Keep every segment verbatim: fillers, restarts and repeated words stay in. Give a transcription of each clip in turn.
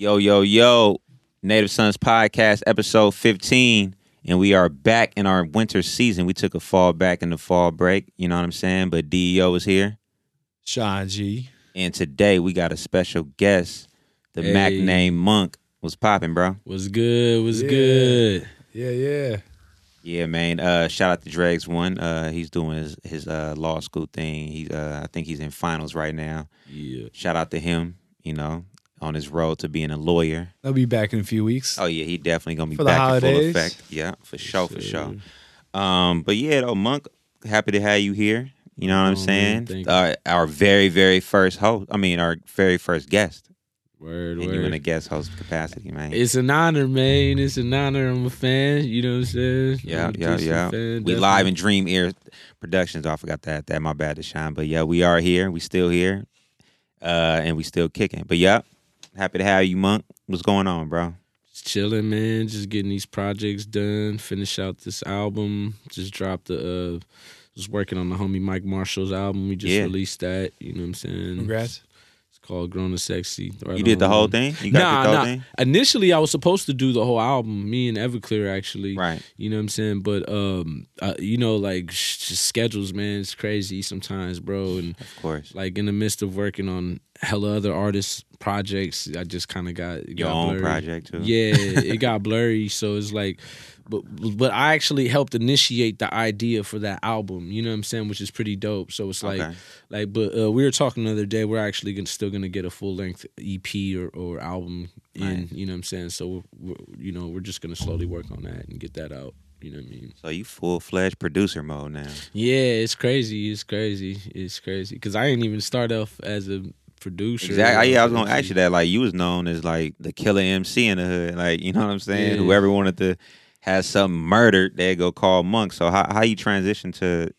Yo, yo, yo, Native Sons Podcast, episode fifteen, and we are back in our winter season. We took a fall back in the fall break, you know what I'm saying? But D E O is here. Sean G. And today we got a special guest, the hey. Mac named Monk. What's popping, bro? What's good? What's yeah. good? Yeah, yeah. Yeah, man. Uh, shout out to Dregs one. Uh, he's doing his, his uh, law school thing. He, uh, I think he's in finals right now. Yeah. Shout out to him, you know. On his road to being a lawyer. I'll be back in a few weeks. Oh, yeah, he definitely going to be for back in full effect. Yeah, for sure, for sure. Um, but, yeah, though, Monk, happy to have you here. You know what oh, I'm saying? Man, uh, our very, very first host. I mean, our very first guest. Word, and word. You in a guest host capacity, man. It's an honor, man. It's an honor. I'm a fan. You know what I'm saying? Yeah, yeah, yeah. Fan, we live in Dream Ear Productions. Oh, I forgot that. That my bad to shine. But, yeah, we are here. We still here. Uh, and we still kicking. But, yeah. Happy to have you, Monk. What's going on, bro? Just chilling, man. Just getting these projects done. Finish out this album. Just dropped the. Uh, just working on the homie Mike Marshall's album. We just yeah. released that. You know what I'm saying? Congrats. It's called Grown and Sexy. Right you did the whole thing? You got nah, the whole nah. thing? Initially, I was supposed to do the whole album. Me and Everclear, actually. Right. You know what I'm saying? But um, I, you know, like just schedules, man. It's crazy sometimes, bro. And of course, like in the midst of working on hella other artists. Projects, I just kind of got your got own blurry. Project too. Yeah, it got blurry, so it's like, but but I actually helped initiate the idea for that album. You know what I'm saying, which is pretty dope. So it's like, okay. like, but uh, we were talking the other day. We're actually gonna, still gonna get a full length E P or, or album in. Right. You know what I'm saying. So we're, we're, you know, we're just gonna slowly work on that and get that out. You know what I mean? So you full-fledged producer mode now. Yeah, it's crazy. It's crazy. It's crazy because I didn't even start off as a producer. Exactly. Yeah, I was gonna ask you that. Like, you was known as like the killer M C in the hood. Like, you know what I'm saying? Yeah. Whoever wanted to have something murdered, they go call Monk. So how how you transition to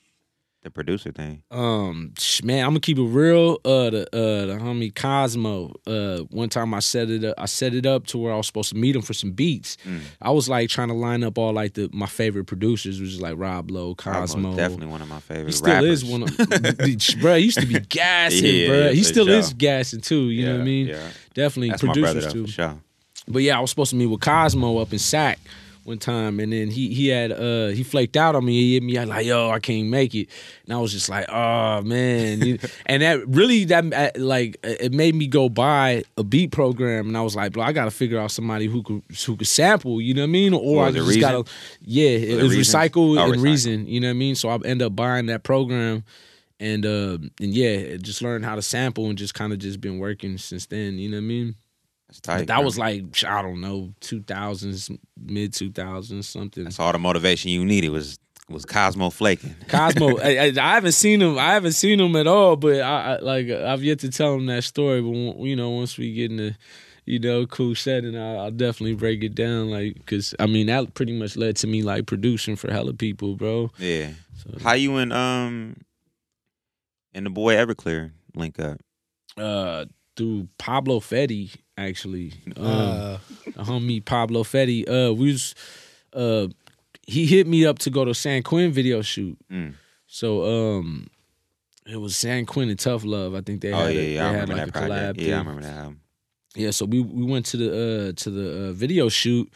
the producer thing? Um, man, I'm gonna keep it real. Uh, the uh the homie Cosmo. Uh, one time I set it up. I set it up to where I was supposed to meet him for some beats. Mm. I was like trying to line up all like the my favorite producers, which is like Rob Lowe, Cosmo. Rob Lowe's definitely one of my favorite. He still rappers. Is one of. Bro, he used to be gassing, yeah, bro. He still sure. is gassing too. You yeah, know what I mean? Yeah. Definitely that's producers my brother, too. For sure. But yeah, I was supposed to meet with Cosmo up in Sac. One time, and then he he had uh he flaked out on me. He hit me I like, yo, I can't make it, and I was just like, oh man, and that really that like it made me go buy a beat program, and I was like, bro, I gotta figure out somebody who could who could sample, you know what I mean, or I just reason? gotta yeah, it was, it was recycle oh, and recycle. Reason, you know what I mean, so I end up buying that program, and uh and yeah, just learned how to sample and just kind of just been working since then, you know what I mean. Tight, but that bro. was like, I don't know, two thousands, mid two thousands, something. That's all the motivation you needed was was Cosmo flaking. Cosmo, I, I, I haven't seen him. I haven't seen him at all, but I, I like I've yet to tell him that story. But, you know, once we get in the, you know, cool setting, I, I'll definitely break it down. Like, because, I mean, that pretty much led to me, like, producing for hella people, bro. Yeah. So, how you and, um, and the boy Everclear link up? Uh, through Pablo Fetti. Actually, um, uh. the homie Pablo Fetti, uh, we was, uh, he hit me up to go to San Quinn video shoot. Mm. So um, it was San Quinn and Tough Love. I think they had, oh, yeah, a, yeah. They had like a collab. Yeah, thing. I remember that album. Yeah, so we, we went to the uh, to the uh, video shoot,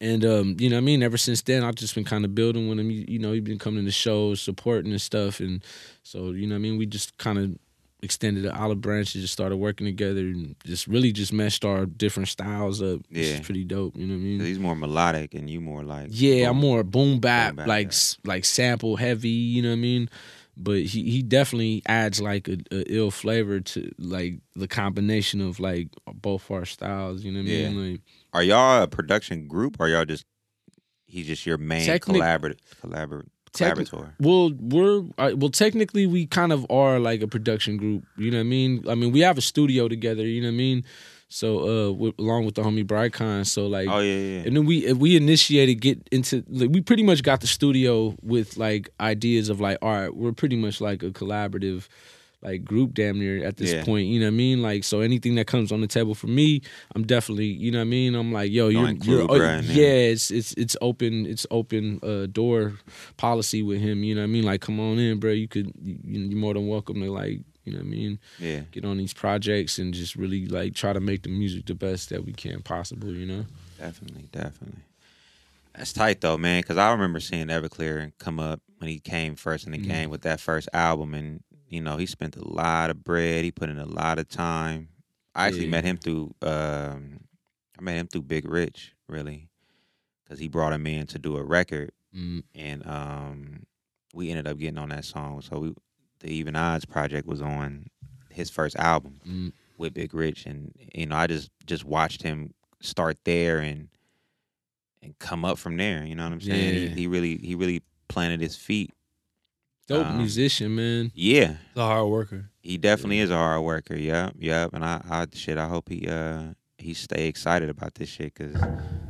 and um, you know what I mean. Ever since then, I've just been kind of building with him. You, you know, he's been coming to shows, supporting and stuff, and so you know what I mean. We just kind of. Extended the olive branch and just started working together and just really just meshed our different styles up. Yeah. It's pretty dope, you know what I mean? He's more melodic and you more like... Yeah, boom, I'm more boom bap, boom bap like yeah. like sample heavy, you know what I mean? But he, he definitely adds like a, a ill flavor to like the combination of like both our styles, you know what I yeah. mean? Like, are y'all a production group or y'all just... He's just your main collaborative collaborator? Collaborator. Well, we're well. Technically, we kind of are like a production group. You know what I mean? I mean, we have a studio together. You know what I mean? So, uh, with, along with the homie Brycon. So, like, oh yeah, yeah. And then we we initiated get into. Like, we pretty much got the studio with like ideas of like, all right, we're pretty much like a collaborative. Like group damn near at this yeah. point, you know what I mean? Like, so anything that comes on the table for me, I'm definitely, you know what I mean? I'm like, yo, you're, you're oh, yeah, it's it's it's open, it's open uh, door policy with him, you know what I mean? Like, come on in, bro. You could, you, you're more than welcome to like, you you know what I mean? Yeah. Get on these projects and just really like try to make the music the best that we can possible, you know? Definitely, definitely. That's tight though, man, because I remember seeing Everclear come up when he came first in the mm-hmm. game with that first album, and you know, he spent a lot of bread, he put in a lot of time. I actually yeah. met him through um, I met him through Big Rich, really, because he brought him in to do a record, mm-hmm. and um, we ended up getting on that song. So we, the Even Odds project was on his first album mm-hmm. with Big Rich, and you know, I just just watched him start there and and come up from there. You know what I'm saying? Yeah. He, he really he really planted his feet. Dope um, musician, man. Yeah, he's a hard worker. He definitely yeah. is a hard worker. Yep, yep. And I, I shit, I hope he uh he stay excited about this shit, because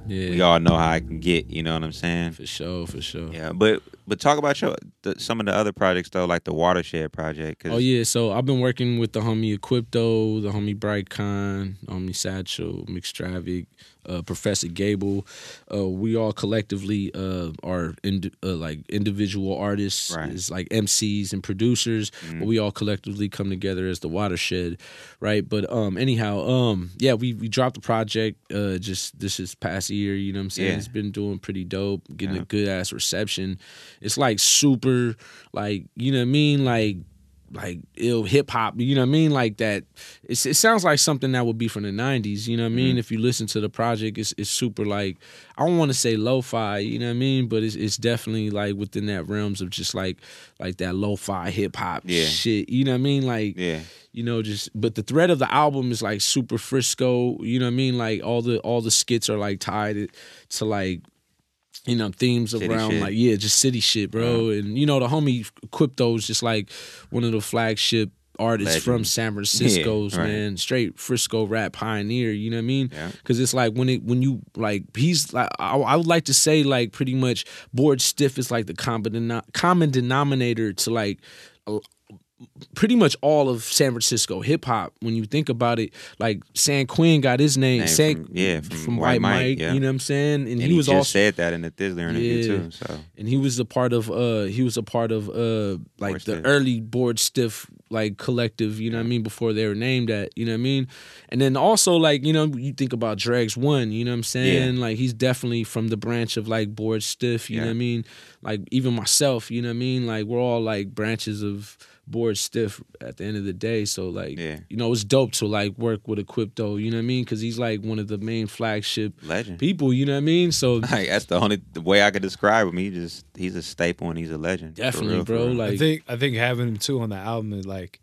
yeah. we all know how I can get. You know what I'm saying? For sure, for sure. Yeah, but but talk about your the, some of the other projects though, like the Watershed project. Cause... Oh yeah, so I've been working with the homie Equipto, the homie Brycon, the homie Satchel, Mixtravic, uh, Professor Gable. Uh, we all collectively uh, are ind- uh, like individual artists, right. It's like M Cs and producers, mm-hmm. but we all collectively come together as the Watershed, right? But um, anyhow, um, yeah, we, we dropped the project uh, just this is past year, you know what I'm saying? Yeah. It's been doing pretty dope, getting yeah. a good-ass reception. It's like super, like, you know what I mean? Like, like ill hip hop, you know what I mean? Like that, it's, it sounds like something that would be from the nineties, you know what I mean? Mm-hmm. If you listen to the project, it's it's super like, I don't want to say lo-fi, you know what I mean? But it's it's definitely like within that realms of just like like that lo-fi hip hop yeah. shit, you know what I mean? Like, yeah. you know, just but the thread of the album is like super Frisco, you know what I mean? Like all the all the skits are like tied to like, you know, themes city around shit. Like yeah, just city shit, bro. Yeah. And you know, the homie Quipto's just like one of the flagship artists Legend. From San Francisco's yeah, right. man, straight Frisco rap pioneer. You know what I mean? Yeah. Cause it's like when it when you like he's like I, I would like to say like pretty much Boardstiff is like the common denom- common denominator to like. A, pretty much all of San Francisco hip hop when you think about it, like San Quinn got his name, name San, from, yeah, from, from White Mike, Mike yeah. you know what I'm saying? And, and he, he was just also said that in the Thizzler interview yeah. too. So and he was a part of uh he was a part of uh like Board the Stiff. Early Boardstiff like collective, you know yeah. what I mean, before they were named that, you know what I mean? And then also like, you know, you think about Dregs one, you know what I'm saying? Yeah. Like he's definitely from the branch of like Boardstiff, you yeah. know what I mean? Like even myself, you know what I mean? Like we're all like branches of Boardstiff at the end of the day, so like yeah. you know, it's dope to like work with Equipto, you know what I mean, because he's like one of the main flagship legend. People, you know what I mean? So like, that's the only the way I could describe him. He just he's a staple and he's a legend, definitely, real, bro. Like I think I think having him too on the album is like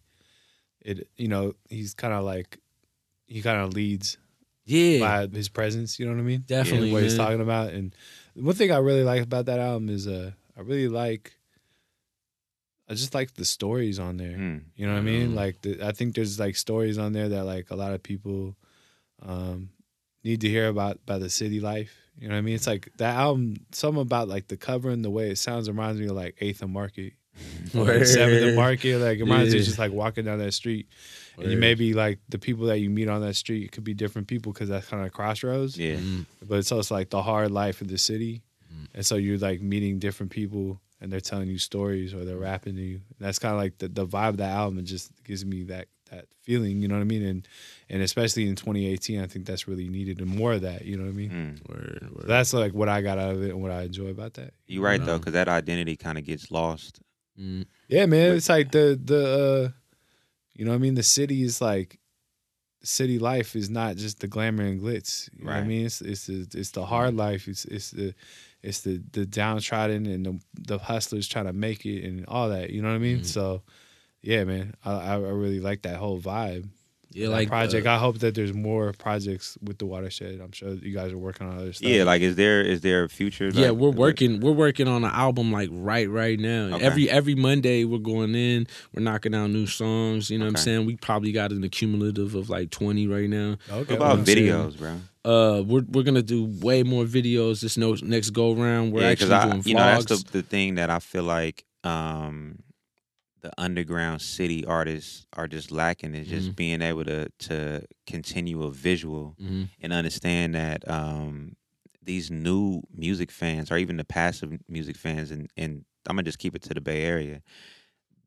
it, you know, he's kind of like he kind of leads, yeah, by his presence. You know what I mean? Definitely, yeah, what man. He's talking about. And one thing I really like about that album is uh, I really like. I just like the stories on there. Mm. You know what I mean? Mm. Like, the, I think there's like stories on there that like a lot of people um, need to hear about by the city life. You know what I mean? It's like that album. Something about like the cover and the way it sounds reminds me of like Eighth and Market, or Seventh and Market. Like it reminds yeah. me just like walking down that street, Word. And you maybe like the people that you meet on that street. It could be different people because that's kind of crossroads. Yeah, mm. but it's also like the hard life of the city, mm. and so you're like meeting different people. And they're telling you stories or they're rapping to you. And that's kind of like the, the vibe of the album. It just gives me that that feeling, you know what I mean? And and especially in twenty eighteen, I think that's really needed and more of that, you know what I mean? Mm. Word, word. So that's like what I got out of it and what I enjoy about that. You're right, you know? Though, because that identity kind of gets lost. Mm. Yeah, man. It's like the, the uh, you know what I mean? The city is like, city life is not just the glamour and glitz. You right. know what I mean? It's, it's, the, it's the hard life. It's, it's the... It's the, the downtrodden and the, the hustlers trying to make it and all that. You know what I mean? Mm-hmm. So, yeah, man, I, I really like that whole vibe. Yeah, that like project. Uh, I hope that there's more projects with the Watershed. I'm sure you guys are working on other stuff. Yeah, like is there is there a future? Yeah, like, we're working. Like, we're working on an album like right right now. Okay. Every every Monday we're going in. We're knocking out new songs. You know okay. what I'm saying? We probably got an accumulative of like twenty right now. Okay. What about videos, bro? Uh, we're we're gonna do way more videos this no, next go round. We're yeah, actually I, doing vlogs. You know, that's the, the thing that I feel like um, the underground city artists are just lacking is just mm-hmm. being able to to continue a visual mm-hmm. and understand that um, these new music fans or even the passive music fans and and I'm gonna just keep it to the Bay Area.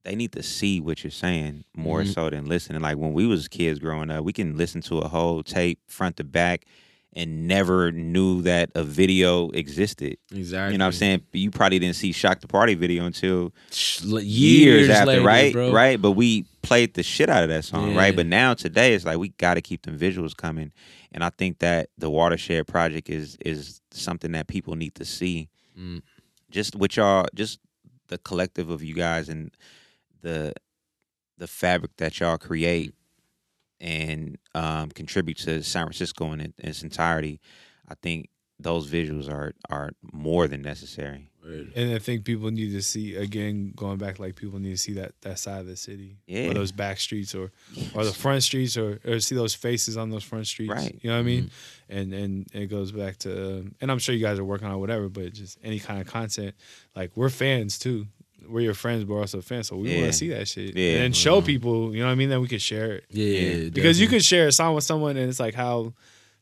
they need to see what you're saying more mm-hmm. so than listening. Like when we was kids growing up, we can listen to a whole tape front to back and never knew that a video existed. Exactly. You know what I'm saying? You probably didn't see Shock the Party video until years, years after, later, right? Bro. Right. But we played the shit out of that song, yeah. right? But now today it's like we got to keep them visuals coming. And I think that the Watershed project is is something that people need to see. Mm. Just with y'all, just the collective of you guys and the the fabric that y'all create and um, contribute to San Francisco in, in its entirety. I think those visuals are are more than necessary. And I think people need to see, again, going back, like people need to see that, that side of the city. Yeah. Or those back streets or, or the front streets or, or see those faces on those front streets. Right. You know what I mean? Mm-hmm. And, and it goes back to, and I'm sure you guys are working on whatever, but just any kind of content. Like, we're fans too. We're your friends, but we're also fans, so we yeah. want to see that shit. Yeah. And then show people, you know what I mean? That we can share it. Yeah, yeah. Because definitely. You can share a song with someone, and it's like how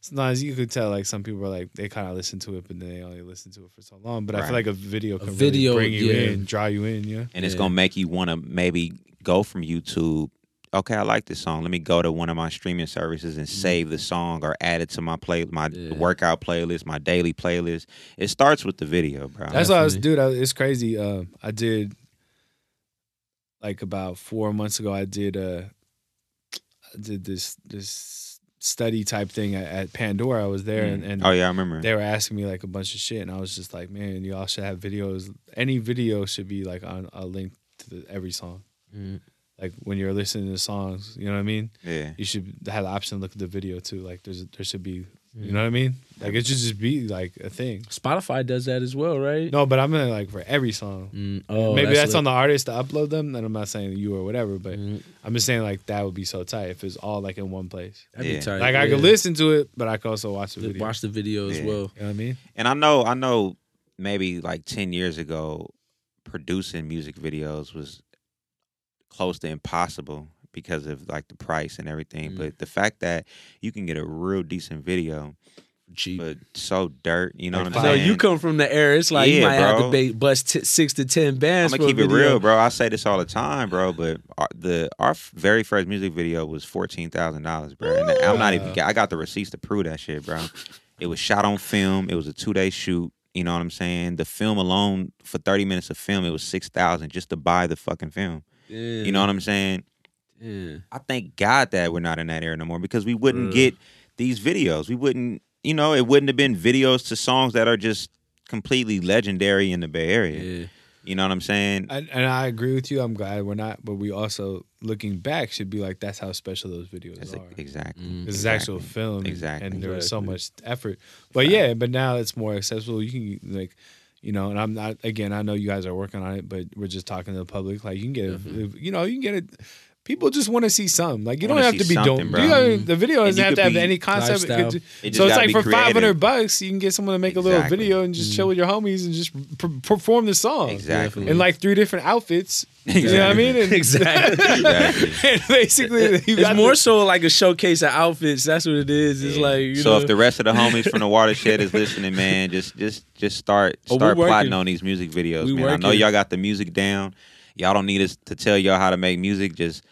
sometimes you could tell, like, some people are like, they kind of listen to it, but then they only listen to it for so long. But right. I feel like a video can a video, really bring you yeah. in, draw you in, yeah. And it's yeah. going to make you want to maybe go from YouTube, okay, I like this song. Let me go to one of my streaming services and save the song or add it to my play, my yeah. workout playlist, my daily playlist. It starts with the video, bro. That's what I was, dude. I, it's crazy. Uh, I did like about four months ago. I did uh, I did this this study type thing at, at Pandora. I was there, mm. and, and oh yeah, I remember. They were asking me like a bunch of shit, and I was just like, man, y'all should have videos. Any video should be like on a link to the, every song. Mm. Like, when you're listening to songs, you know what I mean? Yeah. You should have the option to look at the video, too. Like, there's there should be, you know what I mean? Like, it should just be, like, a thing. Spotify does that as well, right? No, but I'm going to, like, for every song. Mm. Oh, maybe that's, that's on the artist to upload them, and I'm not saying you or whatever, but mm. I'm just saying, like, that would be so tight if it's all, like, in one place. That'd yeah. be tight. Like, yeah. I could listen to it, but I could also watch the video. Watch the video as yeah. well. You know what I mean? And I know, I know maybe, like, ten years ago, producing music videos was close to impossible because of like the price and everything, mm. but the fact that you can get a real decent video cheap, but so dirt, you know like, what I'm so saying? You come from the era, it's like yeah, you might bro. have to bust t- six to ten bands. I'm gonna keep it real, bro. I say this all the time, bro, but our, the our very first music video was fourteen thousand dollars, bro. And Ooh. I'm not even. I got the receipts to prove that shit, bro. It was shot on film. It was a two day shoot. You know what I'm saying? The film alone for thirty minutes of film, it was six thousand just to buy the fucking film. Yeah. You know what I'm saying? Yeah. I thank God that we're not in that era no more because we wouldn't uh. get these videos. We wouldn't, you know, it wouldn't have been videos to songs that are just completely legendary in the Bay Area. Yeah. You know what I'm saying? I, and I agree with you. I'm glad we're not, but we also, looking back, should be like, that's how special those videos that's are. A, exactly. Mm. It's exactly. actual film. Exactly. And there was exactly. so much effort. But right. yeah, but now it's more accessible. You can, like, you know, and I'm not, again, I know you guys are working on it, but we're just talking to the public. Like, you can get, mm-hmm. you know, you can get it. People just want to see something. Like, you don't have to be dope. Mm-hmm. The video doesn't have to have any concept. It could, it so it's like for creative. five hundred bucks, you can get someone to make exactly. a little video and just mm-hmm. chill with your homies and just pr- perform the song. Exactly. In like three different outfits. Exactly. You know what I mean? And exactly. exactly. And basically, you it's got more to, so like a showcase of outfits. That's what it is. It's yeah. like you so know. If the rest of the homies from the Watershed is listening, man, just just just start start oh, plotting on these music videos, we man. Working. I know y'all got the music down. Y'all don't need us to tell y'all how to make music. Just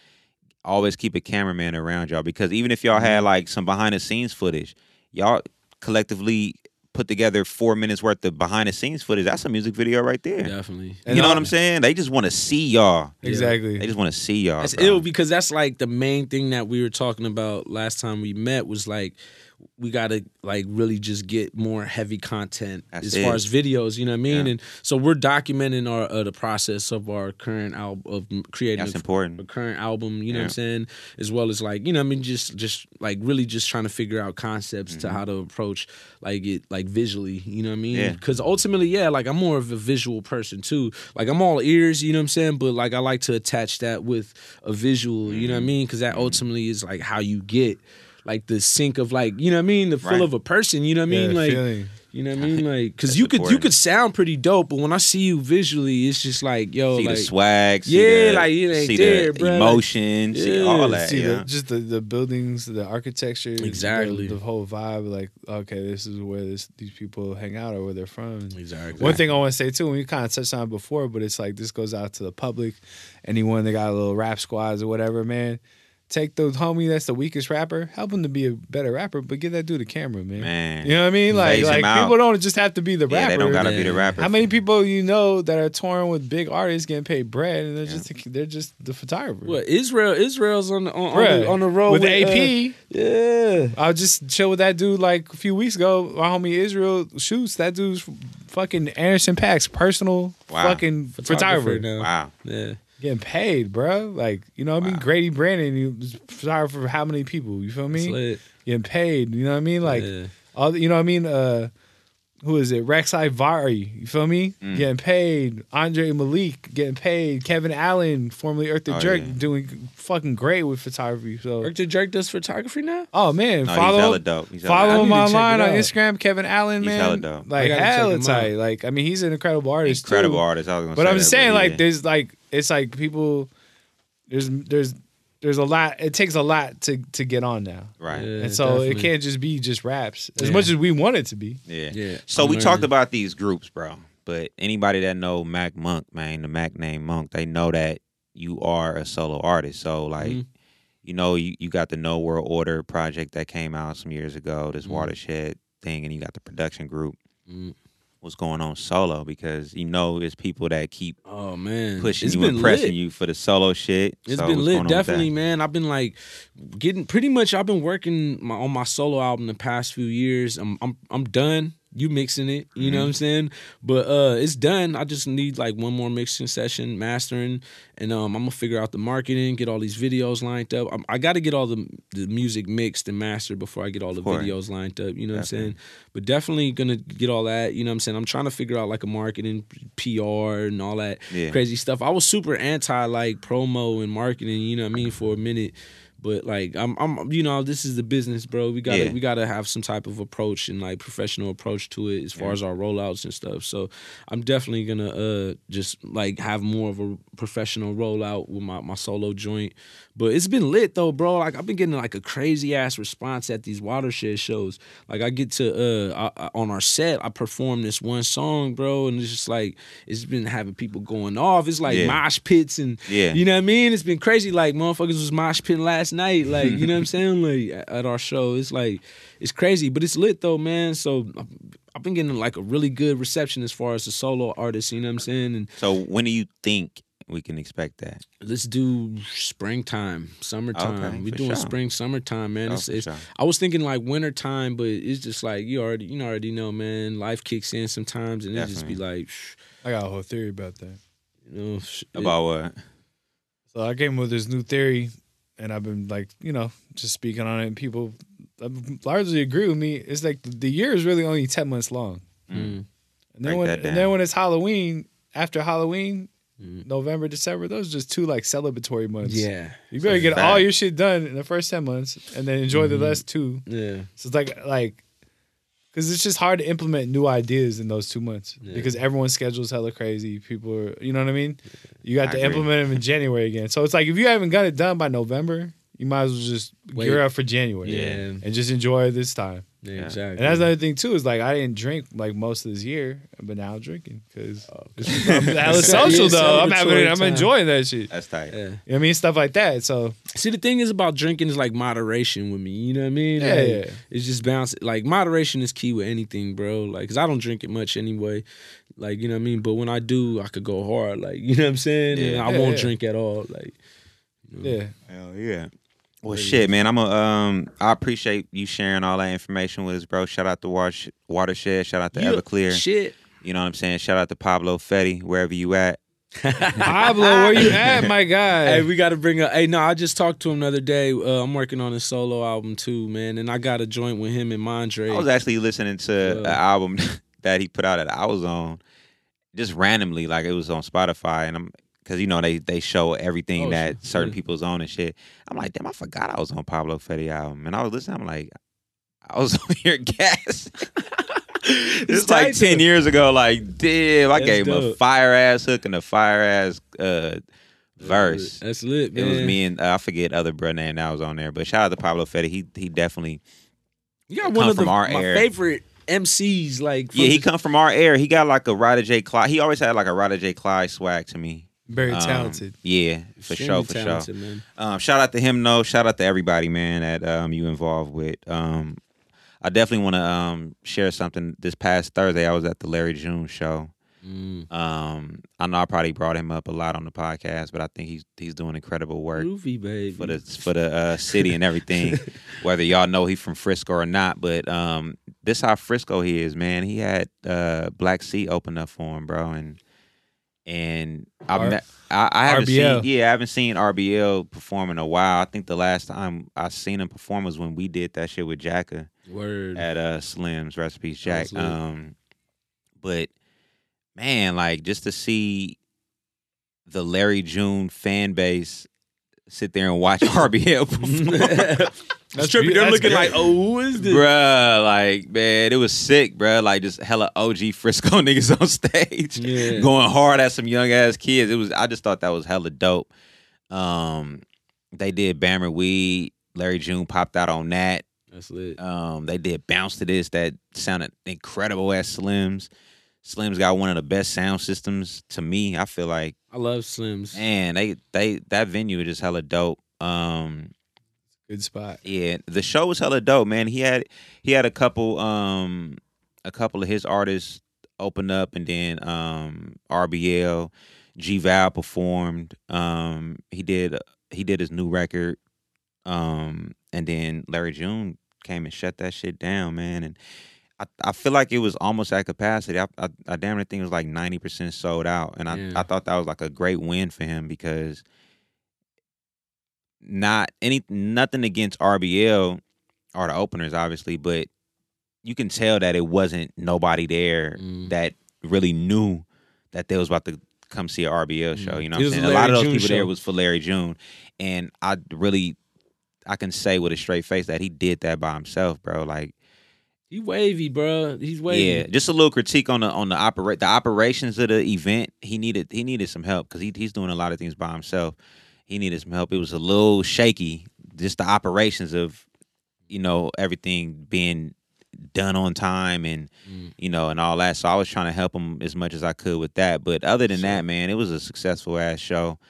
always keep a cameraman around y'all because even if y'all had like some behind the scenes footage, y'all collectively put together four minutes worth of behind the scenes footage. That's a music video right there. Definitely. And you know what I'm saying? They just want to see y'all. Exactly. They just want to see y'all. It's ill because that's like the main thing that we were talking about last time we met was like we gotta like really just get more heavy content that's as it. far as videos. You know what I mean? Yeah. And so we're documenting our uh, the process of our current album of creating that's a, important. a current album. You know yeah. what I'm saying? As well as like you know what I mean just just like really just trying to figure out concepts mm-hmm. to how to approach like it like visually. You know what I mean? Because yeah. ultimately, yeah, like I'm more of a visual person too. Like I'm all ears. You know what I'm saying? But like I like to attach that with a visual. Mm-hmm. You know what I mean? Because that mm-hmm. ultimately is like how you get. Like the sink of like, you know what I mean? The feel right. of a person, you know what I mean? Yeah, like, feeling. You know what I mean? Like, cause you could important. you could sound pretty dope, but when I see you visually, it's just like, yo, see like the swag, see yeah, the, like it ain't see there, the bro. Emotion, yeah, see all that, see yeah. the, just the, the buildings, the architecture, exactly, the, the whole vibe. Like, okay, this is where this, these people hang out or where they're from. Exactly. One thing I want to say too, and we kind of touched on it before, but it's like this goes out to the public, anyone that got a little rap squads or whatever, man. Take those homie that's the weakest rapper, help him to be a better rapper, but get that dude a camera, man. man. You know what I mean? Like, like people don't just have to be the yeah, rapper. They don't gotta man. be the rapper. How many people you know that are touring with big artists getting paid bread, and they're yeah. just they're just the photographer? Well, Israel, Israel's on the on, on, the, on the road with, with A P. Uh, yeah, I was just chill with that dude like a few weeks ago. My homie Israel shoots that dude's fucking Anderson Paak's personal wow. fucking photographer. photographer now. Wow, yeah. Getting paid, bro. Like, you know what wow. I mean? Grady Brandon, you sorry for how many people, you feel me? Getting paid, you know what I mean? Like, yeah. all the, you know what I mean? Uh, who is it? Rex Ivari, you feel me? Mm. Getting paid. Andre Malik, getting paid. Kevin Allen, formerly Earth the oh, Jerk, yeah. doing fucking great with photography. So Earth the Jerk does photography now? Oh, man. No, follow he's hella dope. He's hella follow him online on Instagram, Kevin Allen, he's man. Hella dope. Like, hella tight. Like, I mean, he's an incredible artist, Incredible too. artist. I was gonna but say I'm that, saying, but like, yeah. there's like, It's like people, there's there's there's a lot. It takes a lot to to get on now, right? Yeah, and so definitely. it can't just be just raps as yeah. much as we want it to be. Yeah. yeah. So I'm we learning. talked about these groups, bro. But anybody that know Mac Monk, man, the Mac name Monk, they know that you are a solo artist. So like, mm-hmm. you know, you, you got the No World Order project that came out some years ago. This mm-hmm. Watershed thing, and you got the production group. Mm-hmm. What's going on solo, because you know there's people that keep oh man pushing it's you and pressing lit. you for the solo shit. It's so been lit, definitely, man. I've been like getting pretty much. I've been working my, on my solo album the past few years. I'm I'm I'm done. You mixing it, you mm-hmm. know what I'm saying? But uh, it's done. I just need like one more mixing session, mastering, and um, I'm gonna figure out the marketing, get all these videos lined up. I'm, I got to get all the the music mixed and mastered before I get all the videos lined up. You know definitely. what I'm saying? But definitely gonna get all that. You know what I'm saying? I'm trying to figure out like a marketing, P R, and all that yeah. crazy stuff. I was super anti like promo and marketing. You know what I mean? For a minute. But like I'm, I'm, you know, this is the business, bro. We gotta, yeah. we gotta have some type of approach and like professional approach to it as far yeah. as our rollouts and stuff. So I'm definitely gonna uh, just like have more of a professional rollout with my, my solo joint. But it's been lit though, bro. Like I've been getting like a crazy ass response at these Watershed shows. Like I get to uh, I, I, on our set, I perform this one song, bro, and it's just like it's been having people going off. It's like yeah. mosh pits and yeah. you know what I mean. It's been crazy. Like motherfuckers was mosh pitting last night. night like you know what I'm saying, like at our show. It's like it's crazy, but it's lit though, man. So I've been getting like a really good reception as far as the solo artist, you know what I'm saying? And so when do you think we can expect that? Let's do springtime, summertime. Okay, we're doing sure. spring, summertime, man. Oh, it's, it's, sure. I was thinking like wintertime, but it's just like you already you already know, man. Life kicks in sometimes and it just be like shh. I got a whole theory about that. You know, about what? So I came with this new theory. And I've been like, you know, just speaking on it. And people largely agree with me. It's like the year is really only ten months long. Mm. And then when, and then when it's Halloween, after Halloween, mm. November, December, those are just two like celebratory months. Yeah, you better so get all your shit done in the first ten months, and then enjoy mm-hmm. the last two. Yeah, so it's like like because it's just hard to implement new ideas in those two months yeah. because everyone's schedule is hella crazy. People are, you know what I mean? You got I to agree. implement them in January again. So it's like if you haven't got it done by November, you might as well just Wait. gear up for January yeah. and just enjoy this time. Yeah, exactly. And that's another thing too is like I didn't drink like most of this year, but now I'm drinking because oh, I'm hella social though. I'm having, I'm enjoying that shit. That's tight. Yeah. You know what I mean? Stuff like that. So see, the thing is about drinking is like moderation with me. You know what I mean? Yeah, like, yeah. It's just bouncing. Like moderation is key with anything, bro. Like because I don't drink it much anyway. Like you know what I mean? But when I do, I could go hard. Like you know what I'm saying? Yeah, and I yeah, won't yeah. drink at all. Like you know. yeah, hell yeah. Well, shit, man. I'm a. Um, I appreciate you sharing all that information with us, bro. Shout out to Wash, Watershed. Shout out to yeah, Everclear. Shit. You know what I'm saying? Shout out to Pablo Fetti, wherever you at. Pablo, where you at, my guy? Hey, we got to bring up. Hey, no, I just talked to him the other day. Uh, I'm working on a solo album too, man, and I got a joint with him and Mondre. I was actually listening to uh, an album that he put out that I was on, just randomly, like it was on Spotify, and I'm. Because, you know, they, they show everything oh, that shit. certain yeah. people's on and shit. I'm like, damn, I forgot I was on Pablo Fetti album. And I was listening, I'm like, I was on your gas. It's like ten years ago. Like, damn, I gave him a fire ass hook and a fire ass uh, verse. That's lit, man. It was me and uh, I forget other bro name that was on there, but shout out to Pablo Fetti. He he definitely. You got one of the, my era. favorite M Cs. Like, yeah, he the... come from our era. He got like a Ryder J. Clyde. He always had like a Ryder J. Clyde swag to me. Very talented. Um, yeah, for sure, for sure. Um, shout out to him, though. Shout out to everybody, man, that um, you involved with. Um, I definitely want to um, share something. This past Thursday, I was at the Larry June show. Mm. Um, I know I probably brought him up a lot on the podcast, but I think he's he's doing incredible work, Groovy, baby. for the for the uh, city and everything. Whether y'all know he's from Frisco or not, but um, this how Frisco he is, man. He had uh, Black Sea open up for him, bro, and and I've ne- I, I haven't R B L. seen yeah I haven't seen R B L perform in a while. I think the last time I seen him perform was when we did that shit with Jacka Word. at uh, Slims. Rest in peace, Jack. Um, but man, like, just to see the Larry June fan base sit there and watch R B L perform. That's trippy. They're looking good. Like, oh, who is this? Bruh, like, man, it was sick, bruh. Like, just hella O G Frisco niggas on stage yeah. going hard at some young-ass kids. It was. I just thought that was hella dope. Um, they did Bammer Weed. Larry June popped out on that. That's lit. Um, they did Bounce to This. That sounded incredible at Slims. Slims got one of the best sound systems to me. I feel like I love Slims. Man, they they that venue is just hella dope. Um, good spot. Yeah, the show was hella dope, man. He had he had a couple um a couple of his artists open up, and then um R B L, G Val performed. Um, he did he did his new record. Um, and then Larry June came and shut that shit down, man. And I, I feel like it was almost at capacity. I, I, I damn near think it was like ninety percent sold out. And I, yeah. I thought that was like a great win for him, because not any nothing against R B L or the openers, obviously, but you can tell that it wasn't nobody there mm. that really knew that they was about to come see an R B L show. You know what I'm saying? A lot of those June people show. there was for Larry June. And I really, I can say with a straight face that he did that by himself, bro. Like, He wavy, bro. He's wavy. Yeah, just a little critique on the on the operate the operations of the event. He needed he needed some help, because he he's doing a lot of things by himself. He needed some help. It was a little shaky, just the operations of, you know, everything being done on time and mm. you know and all that. So I was trying to help him as much as I could with that. But other than sure. that, man, it was a successful ass show.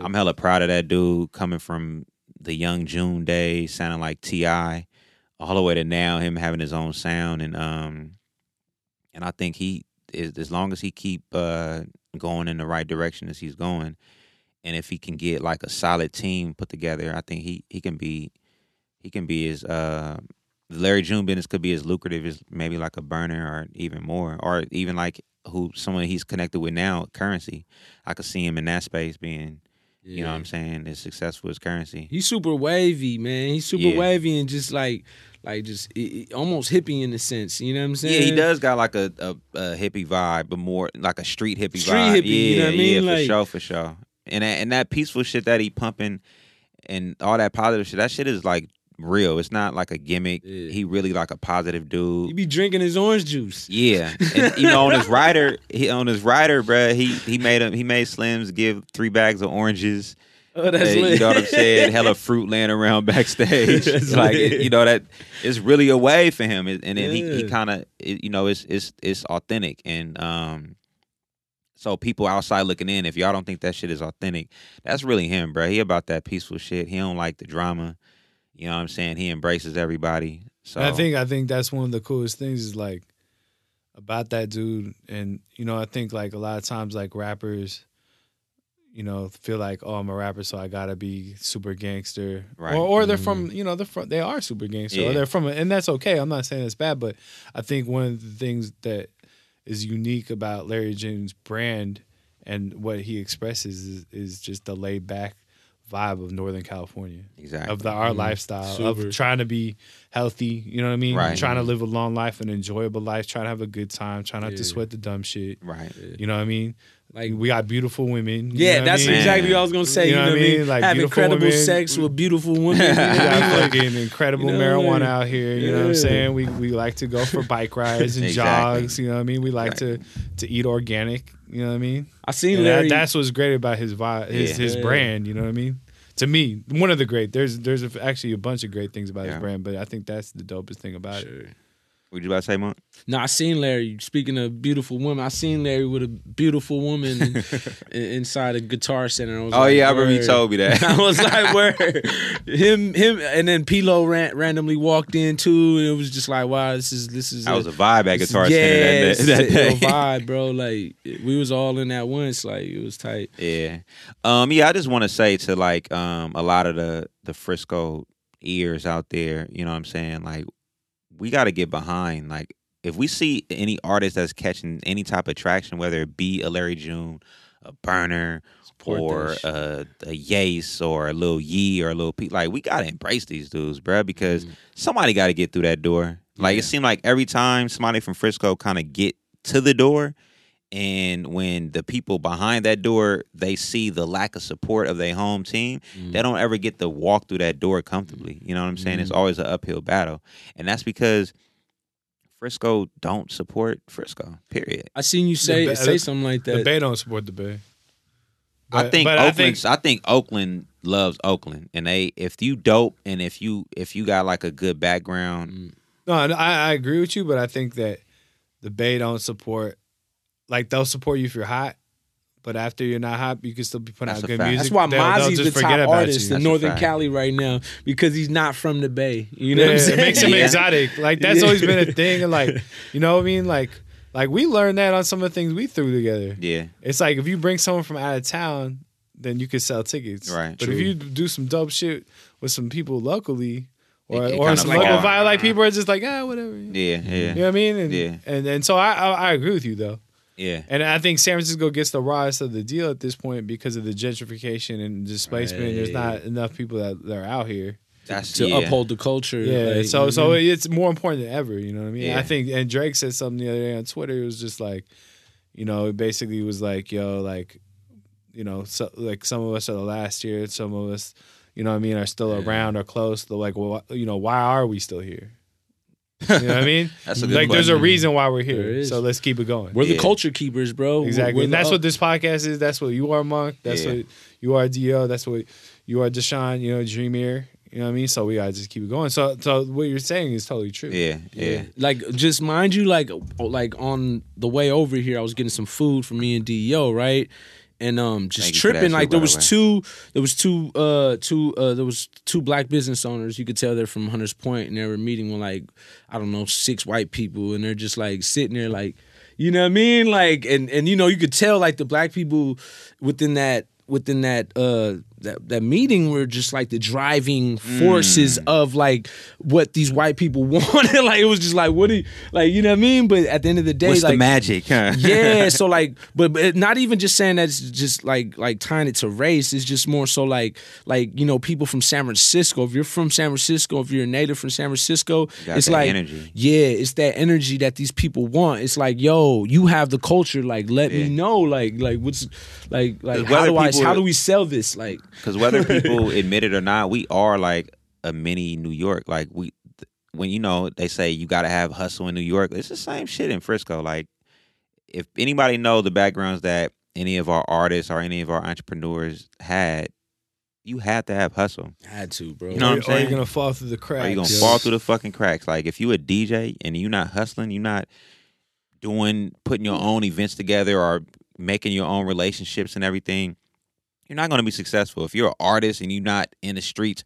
I'm hella proud of that dude, coming from the young June days, sounding like T I all the way to now, him having his own sound. And um, and I think he, is, as long as he keep uh, going in the right direction as he's going, and if he can get like a solid team put together, I think he he can be, he can be as, uh, Larry June business could be as lucrative as maybe like a Berner, or even more, or even like who someone he's connected with now, Currency. I could see him in that space being, yeah. you know what I'm saying, as successful as Currency. He's super wavy, man. He's super yeah. wavy and just like, Like just it, it, almost hippie in a sense, you know what I'm saying? Yeah, he does got like a, a, a hippie vibe, but more like a street hippie street vibe. Street hippie, yeah, you know what I mean? Yeah, like, for sure, for sure. And that, and that peaceful shit that he pumping and all that positive shit, that shit is like real. It's not like a gimmick. Yeah. He really like a positive dude. He be drinking his orange juice. Yeah, and you know, on his rider, he on his rider, bruh, He he made him. He made Slims give three bags of oranges. Oh, that's hey, lit. You know what I'm saying? Hella fruit laying around backstage. It's like it, you know that it's really a way for him, and then yeah. he, he kind of you know it's it's it's authentic, and um, so people outside looking in, if y'all don't think that shit is authentic, that's really him, bro. He about that peaceful shit. He don't like the drama. You know what I'm saying? He embraces everybody. So I think I think that's one of the coolest things is like about that dude, and you know I think like a lot of times like rappers, you know, feel like, oh, I'm a rapper, so I gotta be super gangster, right? Or, or they're from, you know, they're from, they are super gangster, yeah. or they're from, and that's okay. I'm not saying it's bad, but I think one of the things that is unique about Larry June's brand and what he expresses is, is just the laid back vibe of Northern California, exactly, of the art mm-hmm. lifestyle, super. Of trying to be healthy, you know what I mean? Right. Trying to live a long life, an enjoyable life, trying to have a good time, trying not yeah. to sweat the dumb shit. Right. Yeah. You know what I mean? Like, we got beautiful women. You yeah, know that's what I mean? exactly what I was going to say. You know, you know what I mean? mean? Like, have incredible women. sex with beautiful women. You got fucking incredible you know, marijuana out here. You yeah. know what I'm saying? We we like to go for bike rides and exactly. jogs. You know what I mean? We like right. to, to eat organic. You know what I mean? I seen Larry. That, that's what's great about his vibe, his, yeah. his brand. You know what I mean? To me, one of the great. There's there's actually a bunch of great things about yeah. his brand, but I think that's the dopest thing about sure. it. What you about to say, Monk? No, I seen Larry. Speaking of beautiful women, I seen Larry with a beautiful woman inside a Guitar Center. I was oh, like, yeah, I remember you told me that. I was like, where? Him, him, and then Pilo ran, randomly walked in, too, and it was just like, wow, this is... this is. That a, was a vibe at Guitar is, yeah, Center that, that day. Yeah, vibe, bro. Like, we was all in that once. Like, it was tight. Yeah. Um, yeah, I just want to say to, like, um, a lot of the, the Frisco ears out there, you know what I'm saying, like, we got to get behind. Like, if we see any artist that's catching any type of traction, whether it be a Larry June, a Berner, or a, a Yace, or a Lil Yee, or a Lil P, like, we got to embrace these dudes, bro, because mm. somebody got to get through that door. Like, yeah. it seemed like every time somebody from Frisco kind of get to the door, and when the people behind that door, they see the lack of support of their home team, mm. they don't ever get to walk through that door comfortably. You know what I'm saying? Mm. It's always an uphill battle. And that's because Frisco don't support Frisco, period. I seen you say the, say the, something like that. The Bay don't support the Bay. But, I, think I, think, I think Oakland loves Oakland. And they, if you dope and if you if you got like a good background. Mm. No, I, I agree with you, but I think that the Bay don't support. Like, they'll support you if you're hot, but after you're not hot, you can still be putting That's out good fact. music. That's why Mozzie's the top artist in Northern Cali right now, because he's not from the Bay. You know yeah, what I'm saying? It makes him yeah. exotic. Like, that's yeah. always been a thing. And like, you know what I mean? Like, like we learned that on some of the things we threw together. Yeah. It's like, if you bring someone from out of town, then you could sell tickets. Right. But true. if you do some dope shit with some people locally... Or, it, it or some like local vibe, like, people are just like, ah, whatever. Yeah, yeah. You know what I mean? And, yeah. And, and so I, I, I agree with you, though. Yeah. And I think San Francisco gets the rawest of the deal at this point because of the gentrification and displacement. Right. There's not enough people that, that are out here That's, to yeah. uphold the culture. Yeah. Like, so mm-hmm. so it's more important than ever, you know what I mean? Yeah. I think, and Drake said something the other day on Twitter. It was just like, you know, it basically was like, yo, like, you know, so, like, some of us are the last year, some of us, you know what I mean, are still yeah. around or close. They're like, well, you know, why are we still here? You know what I mean? That's a good like, question. There's a reason why we're here. So let's keep it going. We're yeah. the culture keepers, bro. Exactly. We're, we're and that's up. what this podcast is. That's what you are, Monk. That's yeah. what you are, D L. That's what you are, Deshaun. You know, Dream Ear. You know what I mean? So we gotta just keep it going. So, so what you're saying is totally true. Yeah, yeah. Like, just mind you, like, like on the way over here, I was getting some food for me and D L, right? And um, just tripping. Like, there was two, there was two, uh, two, uh, there was two black business owners. You could tell they're from Hunters Point, and they were meeting with, like, I don't know, six white people, and they're just like sitting there, like, you know what I mean? Like, and and you know, you could tell, like, the black people within that within that uh that that meeting were just like the driving forces mm. of like what these white people wanted. Like, it was just like, what do you, like, you know what I mean? But at the end of the day, what's like, the magic, huh? Yeah. So like, but, but not even just saying that's just like like tying it to race. It's just more so like like you know, people from San Francisco. If you're from San Francisco, if you're a native from San Francisco, it's like energy. Yeah, it's that energy that these people want. It's like, yo, you have the culture. Like, let yeah. me know. Like like what's like like how do I how do we sell this? Like. Because whether people admit it or not, we are like a mini New York. Like, we, when, you know, they say you got to have hustle in New York. It's the same shit in Frisco. Like, if anybody know the backgrounds that any of our artists or any of our entrepreneurs had, you had to have hustle. Had to, bro. You know what I'm saying? Or you're going to fall through the cracks. Or you're going to fall through the fucking cracks. Like, if you a D J and you're not hustling, you're not doing, putting your own events together or making your own relationships and everything, you're not going to be successful. If you're an artist and you're not in the streets,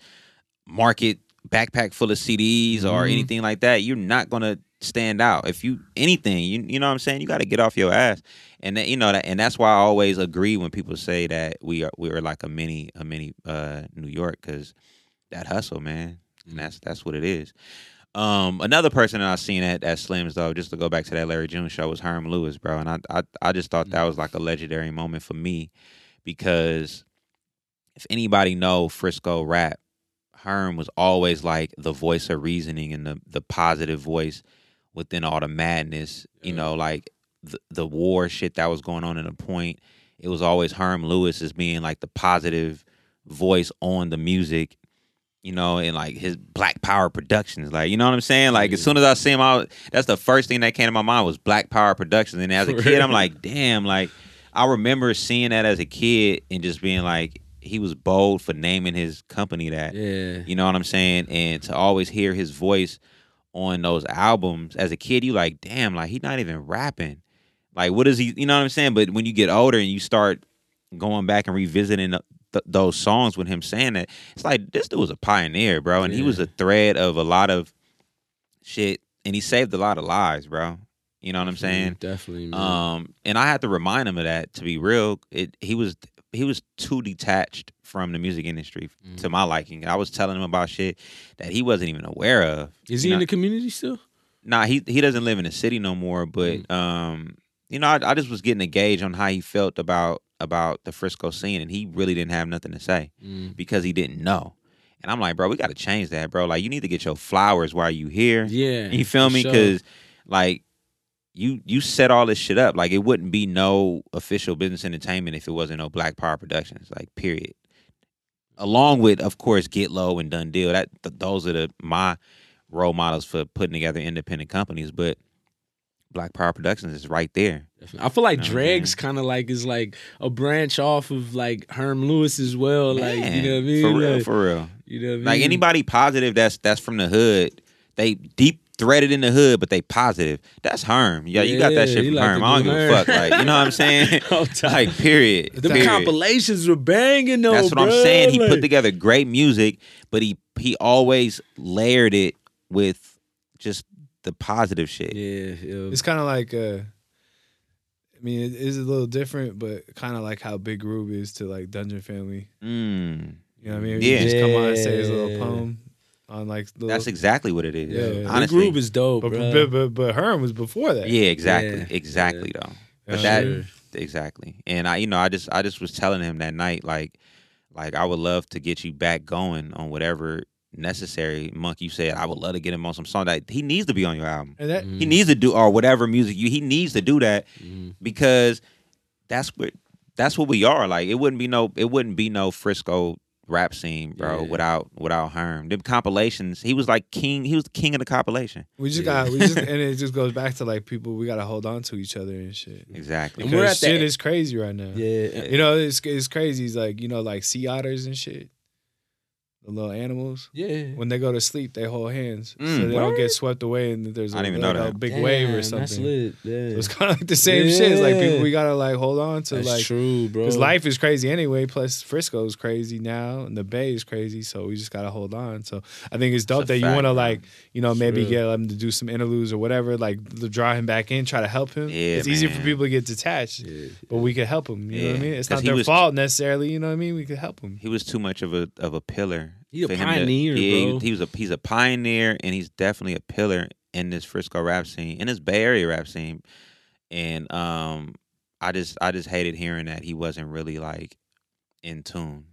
market, backpack full of C Ds mm-hmm. or anything like that, you're not going to stand out. If you, anything, you, you know what I'm saying? You got to get off your ass. And that, you know, that, and that's why I always agree when people say that we are, we are like a mini, a mini uh, New York, because that hustle, man. And that's, that's what it is. Um, another person that I seen at, at Slims, though, just to go back to that Larry June show, was Herm Lewis, bro. And I, I, I just thought that was like a legendary moment for me. Because if anybody know Frisco rap, Herm was always like the voice of reasoning and the, the positive voice within all the madness, yeah. you know, like the, the war shit that was going on in the point. It was always Herm Lewis as being like the positive voice on the music, you know, and like his Black Power Productions, like, you know what I'm saying? Like, yeah. as soon as I see him, I was, that's the first thing that came to my mind was Black Power Productions. And as a kid, I'm like, damn, like, I remember seeing that as a kid and just being like, he was bold for naming his company that. Yeah. You know what I'm saying? And to always hear his voice on those albums, as a kid, you like, damn, like, he's not even rapping. Like, what is he, you know what I'm saying? But when you get older and you start going back and revisiting th- th- those songs with him saying that, it's like, this dude was a pioneer, bro. And yeah. he was a thread of a lot of shit. And he saved a lot of lives, bro. You know what I'm saying? Definitely, man. Um, and I have to remind him of that, to be real. It he was he was too detached from the music industry mm. to my liking. I was telling him about shit that he wasn't even aware of. Is he know? in the community still? Nah, he he doesn't live in the city no more, but mm. um, you know, I, I just was getting a gauge on how he felt about about the Frisco scene, and he really didn't have nothing to say mm. because he didn't know. And I'm like, bro, we got to change that, bro. Like, you need to get your flowers while you here. Yeah. You feel me? Because, sure. like, You you set all this shit up. Like, it wouldn't be no official business entertainment if it wasn't no Black Power Productions, like, period. Along with, of course, Get Low and Done Deal. That th- Those are the my role models for putting together independent companies, but Black Power Productions is right there. I feel like, you know, Dregs kind of like is like a branch off of like Herm Lewis as well. Man, like, you know what I mean? For real, like, for real. You know what I mean? Like, anybody positive that's that's from the hood, they deep threaded in the hood, but they positive. That's Herm. Yeah, you got that shit from like Herm. I don't give Herm. a fuck. Like, you know what I'm saying? Like, period. The period. compilations were banging though. That's what bro. I'm saying. He like, put together great music, but he he always layered it with just the positive shit. Yeah, yeah. It's kind of like, uh, I mean, it is a little different, but kind of like how Big Rube is to like Dungeon Family. Mm. You know what I mean? Yeah. You just come on and say his little poem. On like little, that's exactly what it is. Yeah, yeah. Honestly, the groove is dope, but, but, but, but Herm was before that. Yeah, exactly, yeah. exactly yeah. though. But yeah, that sure. exactly, and I, you know, I just, I just was telling him that night, like, like I would love to get you back going on whatever necessary. Monk, you said I would love to get him on some song that he needs to be on your album. And that, mm. he needs to do or whatever music you he needs to do that mm. because that's what that's what we are. Like, it wouldn't be no, it wouldn't be no Frisco rap scene, bro, yeah. without without Herm. Them compilations, he was like king, he was the king of the compilation. We just yeah. got we just and it just goes back to like people, we gotta hold on to each other and shit. Exactly. Because we're at shit that. is crazy right now. Yeah. You know, it's it's crazy. It's like, you know, like sea otters and shit. The little animals. Yeah. When they go to sleep, they hold hands. Mm, so they what? don't get swept away and there's like, like, a big Damn, wave or something. That's lit. Yeah. So it's kind of like the same yeah. shit. It's like people, we got to like hold on to that's like. That's true, bro. Because life is crazy anyway. Plus Frisco's crazy now and the Bay is crazy. So we just got to hold on. So I think it's dope it's that fact, you want to like, you know, maybe get him to do some interludes or whatever. Like draw him back in, try to help him. Yeah, it's man. easier for people to get detached. Yeah. But we could help him. You yeah. know what I mean? It's not their was, fault necessarily. You know what I mean? We could help him. He was too much of a of a pillar. He's a pioneer, to, yeah, bro. He, he was a he's a pioneer, and he's definitely a pillar in this Frisco rap scene, in this Bay Area rap scene. And um, I just I just hated hearing that he wasn't really like in tune.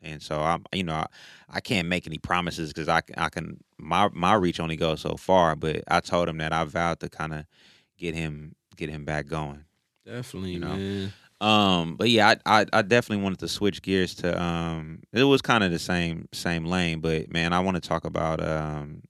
And so I'm, you know, I, I can't make any promises because I I can my my reach only goes so far. But I told him that I vowed to kind of get him get him back going. Definitely, you know? man. Um, but yeah, I, I I definitely wanted to switch gears to um. It was kind of the same same lane, but man, I want to talk about um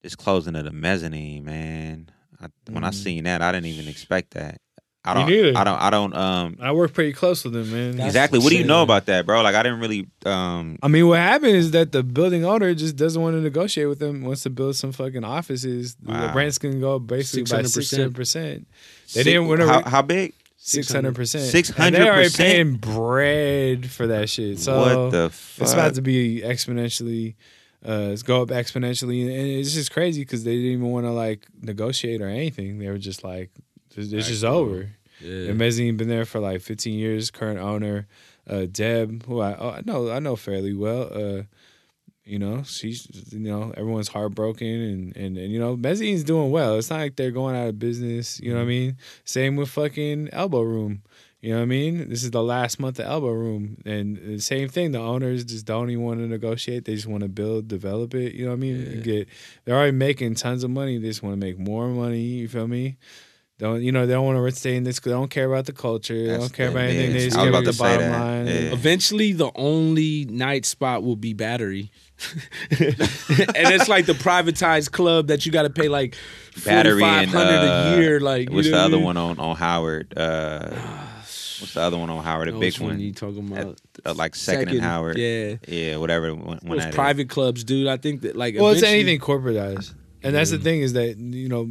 this closing of the Mezzanine, man. I, mm. When I seen that, I didn't even expect that. I don't. Me neither. I don't. I don't. Um, I work pretty close with them, man. That's exactly. What do you know about that, bro? Like, I didn't really. Um, I mean, what happened is that the building owner just doesn't want to negotiate with them. Wants to build some fucking offices. Wow. The rents can go basically six hundred percent by six hundred percent. They Six, didn't want to. How, how big? six hundred percent six hundred percent They're already paying bread for that shit. So what the fuck? It's about to be exponentially, uh, it's go up exponentially. And it's just crazy because they didn't even want to like negotiate or anything. They were just like, it's Back just over. over. Yeah. And Mezzanine been there for like fifteen years, current owner, uh, Deb, who I, oh, I know I know fairly well. Uh, you know, she's, you know, everyone's heartbroken and, and, and, you know, Mezzine's doing well. It's not like they're going out of business. You know what I mean? Same with fucking Elbow Room. You know what I mean? This is the last month of Elbow Room. And the same thing. The owners just don't even want to negotiate. They just want to build, develop it. You know what I mean? Yeah. You get, they're already making tons of money. They just want to make more money. You feel me? Don't you know? They don't want to stay in this. They don't care about the culture. They don't care about anything. They just care about the bottom line. Yeah. Eventually, the only night spot will be Battery, and it's like the privatized club that you got to pay like Battery and uh, a year. Like, what's the other one on on Howard? Uh, what's the other one on Howard? A big one. You talking about at, uh, like second, second and Howard? Yeah, yeah, whatever. When, when Those private is. clubs, dude. I think that like well, it's anything corporatized, and that's mm. the thing is that you know.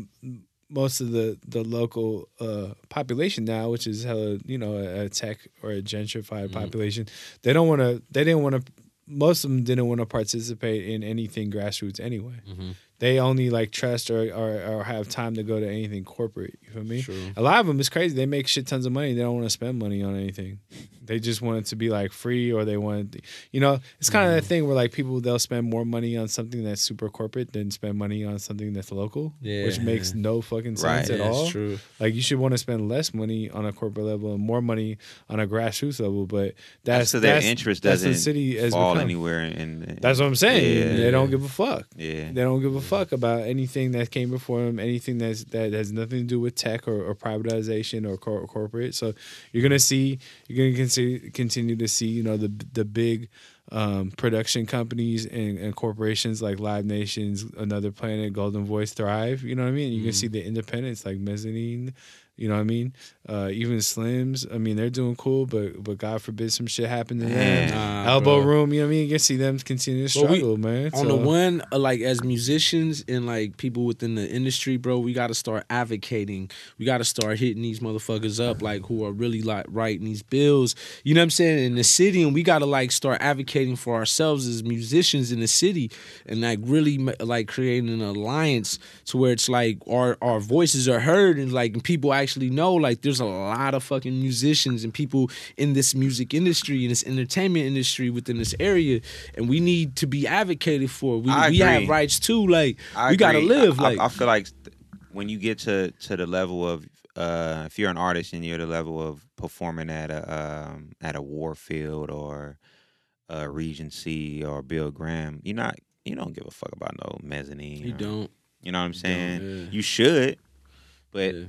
most of the, the local uh, population now, which is hella, you know, a, a tech or a gentrified mm. population, they don't want to, they didn't want to, most of them didn't want to participate in anything grassroots anyway. Mm-hmm. They only like trust or, or or have time to go to anything corporate. You feel me? True. A lot of them, it's crazy. They make shit tons of money. They don't want to spend money on anything. They just want it to be like free, or they want, you know, it's kind of mm. that thing where like people, they'll spend more money on something that's super corporate than spend money on something that's local, yeah. which makes no fucking sense right. at yeah, all. True. Like you should want to spend less money on a corporate level and more money on a grassroots level, but that's, that's so their that's, interest that's doesn't the city has fall become. anywhere. In, in, that's what I'm saying. Yeah, they yeah. don't give a fuck. Yeah. They don't give a fuck about anything that came before them, anything that's, that has nothing to do with tech or, or privatization or cor- corporate. So you're going to see, you're going to Continue, continue to see, you know, the the big um, production companies and, and corporations like Live Nation's, Another Planet, Golden Voice thrive. You know what I mean? You can mm. see the independents like Mezzanine. You know what I mean? Uh, even Slims. I mean, they're doing cool, but but God forbid some shit happen to them. Nah, Elbow bro. Room. You know what I mean? You can see them continue to struggle, well, we, man. On so. the one, like as musicians and like people within the industry, bro, we got to start advocating. We got to start hitting these motherfuckers up, like who are really like writing these bills. You know what I'm saying? In the city, and we got to like start advocating for ourselves as musicians in the city, and like really like creating an alliance to where it's like our our voices are heard, and like people actually. Actually know, like there's a lot of fucking musicians and people in this music industry and this entertainment industry within this area, and we need to be advocated for. We, we have rights too. Like I we agree. gotta live. I, like I, I feel like when you get to to the level of uh, if you're an artist and you're the level of performing at a um, at a Warfield or a Regency or Bill Graham, you're not you don't give a fuck about no Mezzanine. You or, don't. You know what I'm saying? You, yeah. you should, but. Yeah.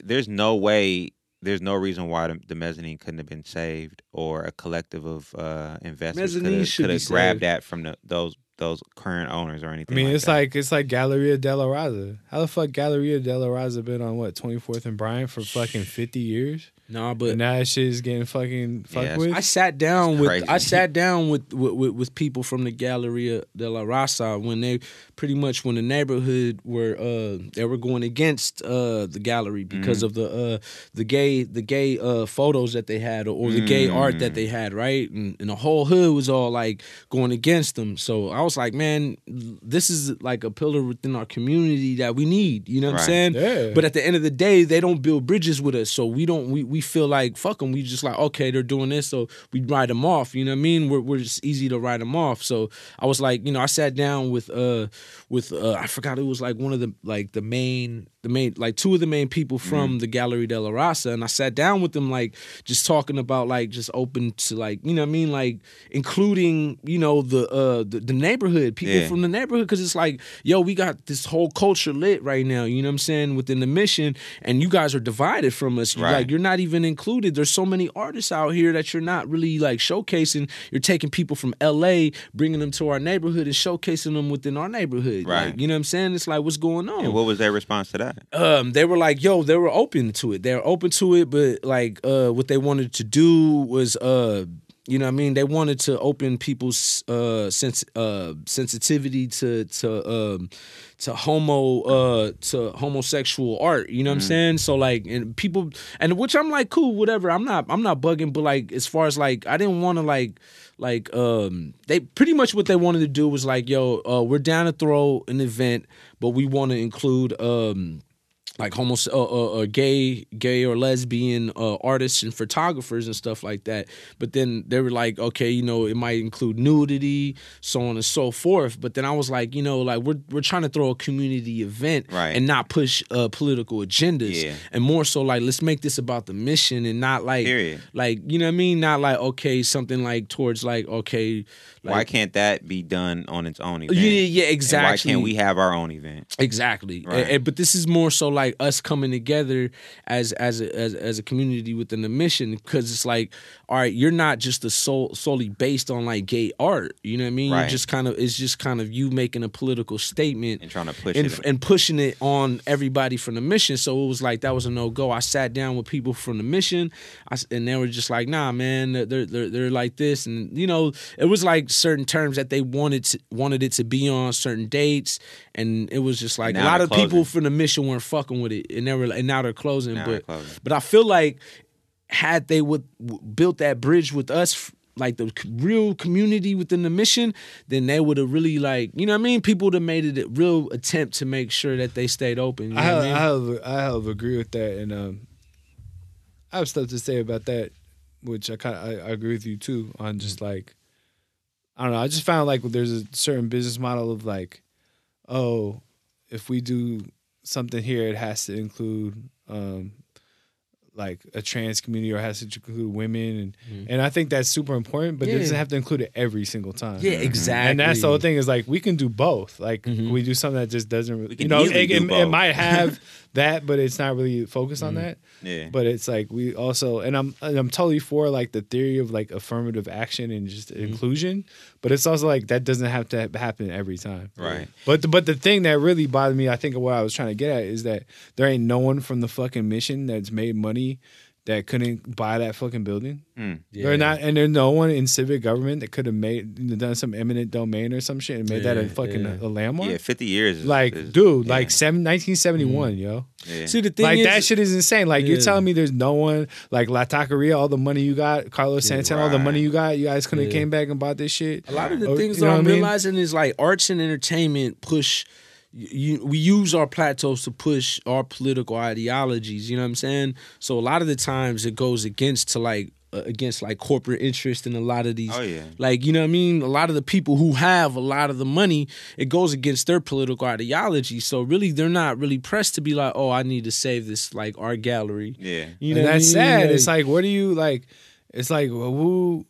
There's no way, there's no reason why the, the Mezzanine couldn't have been saved, or a collective of uh, investors could have grabbed that from the, those those current owners or anything. I mean, like it's that. like it's like Galería de la Raza. How the fuck Galería de la Raza been on what twenty-fourth and Bryant for fucking fifty years? Nah, but and now that shit is getting fucking fucked yeah, with. I sat down with I sat down with, with with people from the Galería de la Raza when they pretty much when the neighborhood were uh, they were going against uh, the gallery because mm. of the uh, the gay the gay uh, photos that they had or, or the mm. gay art that they had, right? And, and the whole hood was all like going against them. So I was like, man, this is like a pillar within our community that we need. You know what right. I'm saying? Yeah. But at the end of the day, they don't build bridges with us, so we don't we. we We feel like, fuck them. We just like, okay, they're doing this, so we write them off. You know what I mean? We're, we're just easy to write them off. So I was like, you know, I sat down with, uh, with uh, I forgot it was like one of the, like the main, the main, like two of the main people from mm. the Galería de la Raza. And I sat down with them, like, just talking about, like, just open to, like, you know what I mean? Like, including, you know, the uh, the, the neighborhood, people yeah. from the neighborhood. Because it's like, yo, we got this whole culture lit right now, you know what I'm saying, within the mission. And you guys are divided from us. Right. Like, you're not even. Even included. There's so many artists out here that you're not really like showcasing. You're taking people from L A, bringing them to our neighborhood and showcasing them within our neighborhood. Right. Like, you know what I'm saying? It's like, what's going on? And what was their response to that? Um, they were like, yo, they were open to it. They were open to it, but like uh, what they wanted to do was uh you know what I mean? They wanted to open people's uh, sens- uh, sensitivity to to um, to homo uh, to homosexual art. You know what mm-hmm. I'm saying? So like, and people, and which I'm like, cool, whatever. I'm not I'm not bugging, but like, as far as like, I didn't want to like like um, they pretty much what they wanted to do was like, yo, uh, we're down to throw an event, but we want to include. Um, like homo, uh, uh, uh, gay, gay or lesbian uh, artists and photographers and stuff like that. But then they were like, okay, you know, it might include nudity, so on and so forth. But then I was like, you know, like we're we're trying to throw a community event, right, and not push uh, political agendas, yeah, and more so like let's make this about the mission and not like, period, like, you know what I mean, not like okay something like towards like okay, like, why can't that be done on its own event? Yeah, yeah, exactly. And why can't we have our own event? Exactly. Right. And, and, but this is more so like us coming together as as a, as, as a community within the mission, because it's like, all right, you're not just a sole, solely based on like gay art, you know what I mean? Right. You're just kind of, it's just kind of you making a political statement and trying to push and, it and pushing it on everybody from the mission. So it was like that was a no go. I sat down with people from the mission, I, and they were just like, nah, man, they're they're they're like this, and you know, it was like certain terms that they wanted to, wanted it to be on certain dates, and it was just like a lot of people from the mission weren't fucking with it, and they were, and now they're closing. Now but they're closing. But I feel like had they would built that bridge with us, like the real community within the mission, then they would have really like, you know what I mean, people would have made it a real attempt to make sure that they stayed open. You know I, have, I, mean? I have I have agree with that, and um, I have stuff to say about that, which I kind of I, I agree with you too on. Just like, I don't know, I just found like there's a certain business model of like, oh, if we do something here, it has to include um, like a trans community, or has to include women, and mm-hmm. and I think that's super important, but yeah. it doesn't have to include it every single time. Yeah, exactly. And that's the whole thing, is like we can do both. Like mm-hmm. we do something that just doesn't really, you know, it, it, it might have that, but it's not really focused mm-hmm. on that. Yeah. But it's like we also, and I'm and I'm totally for like the theory of like affirmative action and just mm-hmm. inclusion, but it's also like that doesn't have to happen every time. Right. But the, but the thing that really bothered me, I think of what I was trying to get at, is that there ain't no one from the fucking mission that's made money that couldn't buy that fucking building. Mm, yeah. They're not, and there's no one in civic government that could have made done some eminent domain or some shit and made yeah, that a fucking yeah. a, a landmark. Yeah, fifty years. Is, like, is, dude, yeah. like seven, nineteen seventy-one, mm. yo. Yeah. See, the thing like is, that shit is insane. Like yeah. you're telling me there's no one like La Taqueria, all the money you got, Carlos yeah, Santana, right. all the money you got, you guys couldn't have yeah. came back and bought this shit. A lot of the or, things you know that I'm mean? realizing is like arts and entertainment push. You, we use our plateaus to push our political ideologies, you know what I'm saying? So a lot of the times it goes against to like uh, against like corporate interest in a lot of these. Oh, yeah. Like, you know what I mean? A lot of the people who have a lot of the money, it goes against their political ideology. So really, they're not really pressed to be like, oh, I need to save this like art gallery. Yeah, you know, and that's what I mean? sad. Like, it's like, what do you like? It's like, well, who?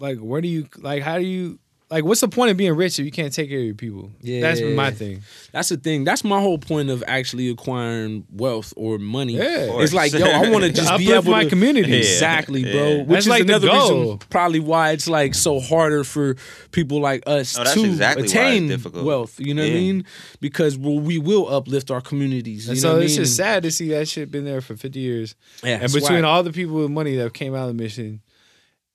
Like, where do you like? How do you? Like, what's the point of being rich if you can't take care of your people? Yeah, that's my thing. That's the thing. That's my whole point of actually acquiring wealth or money. Yeah, it's like, yo, I want to just be able to uplift my community. Exactly, yeah. bro. Which that's is like another reason, probably why it's like so harder for people like us oh, to exactly attain wealth. You know yeah. what I mean? Because well, we will uplift our communities. You and know so what it's mean? just sad to see that shit been there for fifty years. Yeah, and between wild. all the people with money that came out of the mission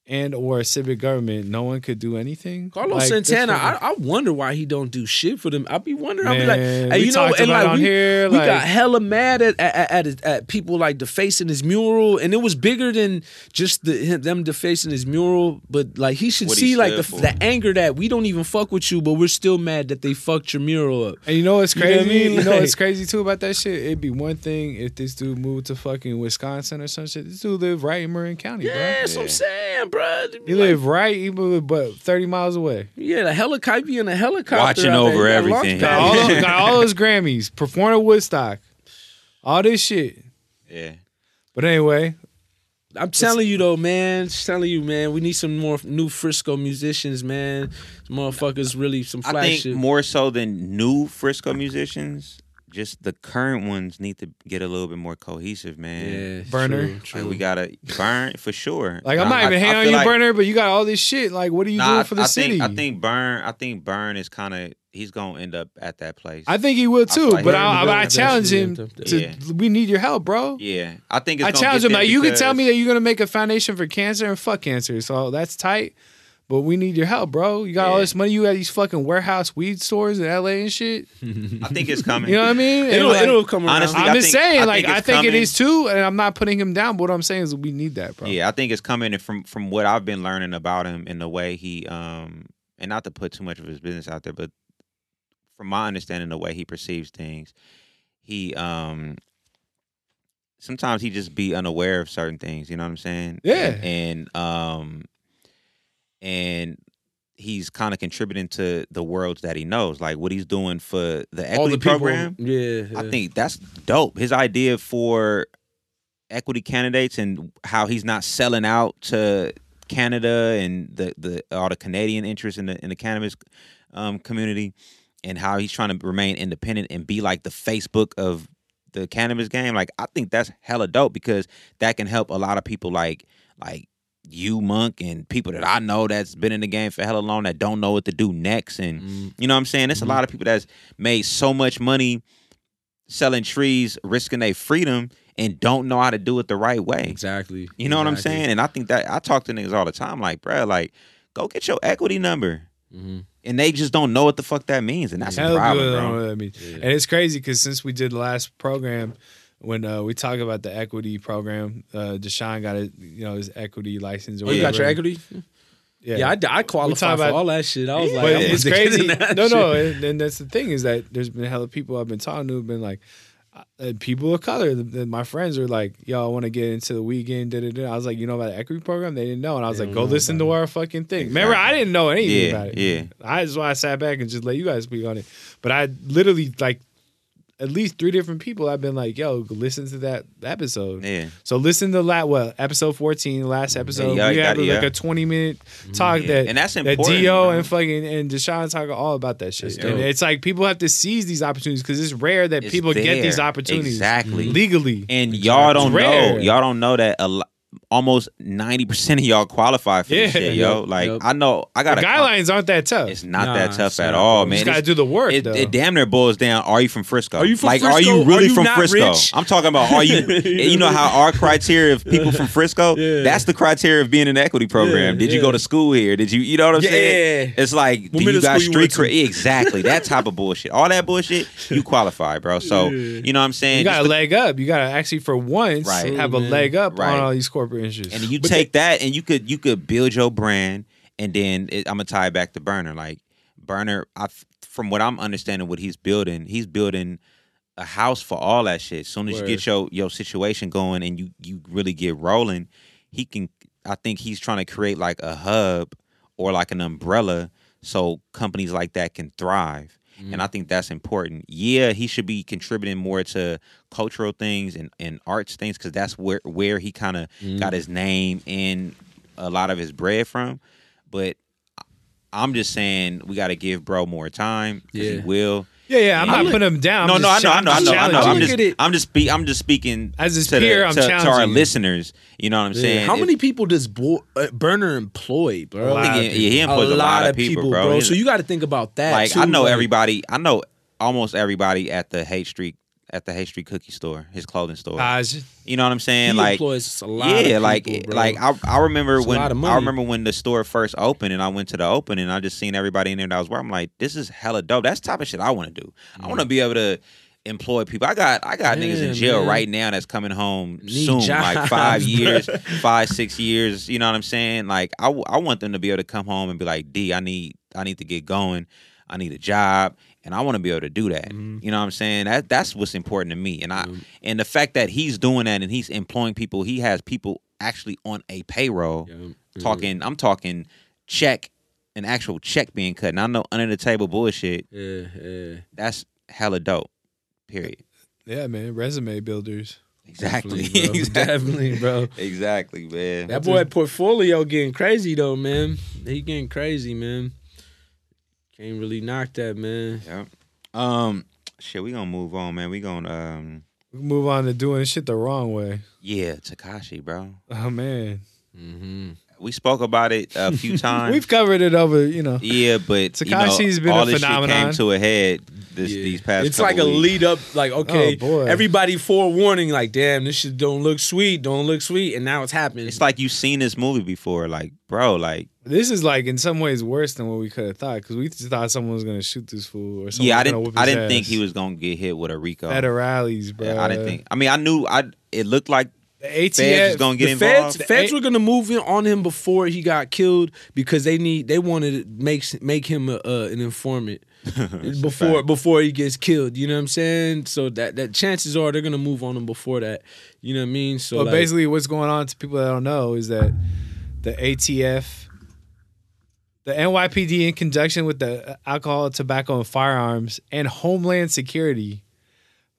and or civic government, no one could do anything. Carlos like, Santana, I, I wonder why he don't do shit for them. I be wondering. I be like, hey, you know, and like we, here, we like, got hella mad at at, at at people like defacing his mural, and it was bigger than just the, them defacing his mural. But like he should see he like the, the anger that we don't even fuck with you, but we're still mad that they fucked your mural up. And you know what's crazy? You know, what I mean? you know what's crazy too about that shit? It'd be one thing if this dude moved to fucking Wisconsin or some shit. This dude lived right in Marin County. Yeah, bro. that's yeah. what I'm saying, bro. You like, live right, even but thirty miles away. Yeah, the helicopter and a helicopter watching over there, everything. Got all, those, got all those Grammys, performing at Woodstock, all this shit. Yeah. But anyway, I'm telling you though, man. Just telling you, man. We need some more new Frisco musicians, man. These motherfuckers really some flash. I think shit. more so than new Frisco musicians, just the current ones need to get a little bit more cohesive, man. Yeah, Berner. True, true. Like we gotta burn for sure. Like I'm not I, even hating on you, like, Berner, but you got all this shit. Like, what are you nah, doing for the I city? Think, I think Burn. I think Burn is kind of he's gonna end up at that place. I think he will too. I but I, I, I challenge him to. Yeah. We need your help, bro. Yeah, I think it's I challenge him. Like you can tell me that you're gonna make a foundation for cancer and fuck cancer. So that's tight. But we need your help, bro. You got yeah. all this money. You got these fucking warehouse weed stores in L A and shit. I think it's coming. You know what I mean? It'll, like, it'll come around. Honestly, I'm I just think, saying, I like, think I think coming. it is too, and I'm not putting him down, but what I'm saying is we need that, bro. Yeah, I think it's coming, and from, from what I've been learning about him and the way he, um, and not to put too much of his business out there, but from my understanding, the way he perceives things, he um sometimes he just be unaware of certain things, you know what I'm saying? Yeah. And, and um and he's kind of contributing to the worlds that he knows, like what he's doing for the equity All the people, program. Yeah, yeah. I think that's dope. His idea for equity candidates and how he's not selling out to Canada and the, the all the Canadian interests in the in the cannabis um, community, and how he's trying to remain independent and be like the Facebook of the cannabis game. Like, I think that's hella dope, because that can help a lot of people like like you, Monk, and people that I know that's been in the game for hella long that don't know what to do next. And mm-hmm. you know what I'm saying? There's mm-hmm. a lot of people that's made so much money selling trees, risking their freedom, and don't know how to do it the right way. Exactly. You know exactly. what I'm saying? And I think that I talk to niggas all the time, like, bro, like, go get your equity number. Mm-hmm. And they just don't know what the fuck that means. And that's Hell a problem, good. Bro. That means. Yeah. And it's crazy because since we did the last program, when uh, we talk about the equity program, uh, Deshaun got a, you know, his equity license. Or oh, you got your equity? Yeah, yeah I, I qualified for all that shit. I was yeah, like, I'm it's crazy. No, no. And, and that's the thing, is that there's been hella people I've been talking to have been like, uh, people of color. My friends are like, yo, I want to get into the weekend. Da, da, da. I was like, you know about the equity program? They didn't know. And I was like, go listen to our fucking thing. Exactly. Remember, I didn't know anything yeah, about it. Yeah. I, that's why I sat back and just let you guys speak on it. But I literally, like, at least three different people I've been like, yo, listen to that episode. Yeah. So listen to that, well, episode fourteen, last episode. Yeah, we had yeah. like a twenty minute talk yeah. that, and that's important, that Dio bro. and fucking and Deshaun talk all about that shit. And it's like people have to seize these opportunities because it's rare that it's people there. get these opportunities exactly legally. And y'all don't know, y'all don't know that a lot. Almost ninety percent of y'all qualify for yeah. this shit, yo. Like, yep. I know I got the guidelines com- aren't that tough. It's not nah, that tough at all, man. You just gotta it's, do the work. It, though. It, it damn near boils down. Are you from Frisco? Are you from like, Frisco? Are you really are you from Frisco? Rich? I'm talking about are you? You know how our criteria of people from Frisco? yeah. That's the criteria of being in the equity program. Yeah, Did yeah. you go to school here? Did you? You know what I'm yeah. saying? It's like well, do you got street cred? Exactly. That type of bullshit. All that bullshit. You qualify, bro. So yeah. you know what I'm saying. You got a leg up. You got to actually for once have a leg up on all these corporate. And you but take they, that, and you could you could build your brand, and then it, I'm gonna tie it back to Berner. Like Berner, I, from what I'm understanding, what he's building, he's building a house for all that shit. As soon as word. you get your your situation going, and you you really get rolling, he can. I think he's trying to create like a hub or like an umbrella, so companies like that can thrive. Mm. And I think that's important. Yeah, he should be contributing more to cultural things and, and arts things, because that's where, where he kind of mm. got his name and a lot of his bread from. But I'm just saying we got to give bro more time, because yeah. he will. Yeah, yeah, I'm and not I'm putting him down. No, I'm no, I know, I know, I know, I know. I'm just, I'm just, spe- I'm just speaking as his to, peer, the, I'm to, to our listeners. You know what I'm yeah. saying? How if, many people does Bo- uh, Berner employ, bro? I think he, he employs a, a lot of people, people bro. bro. So you got to think about that. Like too, I know like, everybody, I know almost everybody at the Hate Street, at the Hate Street Cookie Store, his clothing store. Uh, you know what I'm saying? He like employs a lot. Yeah, of people, like, bro. like I, I remember it's when I remember when the store first opened, and I went to the opening, and I just seen everybody in there that I was wearing. I'm like, this is hella dope. That's the type of shit I want to do. Mm. I want to be able to employ people. I got I got man, niggas in jail man. right now that's coming home Need soon, jobs, like five years, five six years. You know what I'm saying? Like I, I want them to be able to come home and be like, D, I need I need to get going. I need a job. And I want to be able to do that. Mm-hmm. You know what I'm saying? That that's what's important to me. And I mm-hmm. and the fact that he's doing that and he's employing people, he has people actually on a payroll yeah. mm-hmm. talking. I'm talking check, an actual check being cut. And I know under the table bullshit. Yeah, yeah. That's hella dope. Period. Yeah, man. Resume builders. Exactly. Definitely, bro. Exactly, bro. Exactly, man. That boy portfolio getting crazy though, man. He getting crazy, man. Ain't really knocked that, man. Yep. Um, shit, we gonna move on, man. We gonna um, we move on to doing shit the wrong way. Yeah, Tekashi, bro. Oh man. Mm-hmm. We spoke about it a few times. We've covered it over, you know. Yeah, but Tekashi's you know, been all a this phenomenon. Shit came to a head this, yeah. these past. It's like weeks. a lead up, like okay, oh, boy. everybody forewarning, like damn, this shit don't look sweet, don't look sweet, and now it's happening. It's like you've seen this movie before, like bro, like. This is like in some ways worse than what we could have thought, because we just thought someone was gonna shoot this fool or something. Yeah, I didn't. I didn't ass. think he was gonna get hit with a RICO. At a rallies, bro. Yeah, I didn't think. I mean, I knew. I it looked like the A T F was gonna get the involved. Feds, the feds a- were gonna move in on him before he got killed, because they need. They wanted to make make him a, uh, an informant. before before he gets killed. You know what I'm saying? So that that chances are they're gonna move on him before that. You know what I mean? So well, like, basically, what's going on to people that don't know is that the A T F, the N Y P D, in conjunction with the Alcohol, Tobacco, and Firearms, and Homeland Security,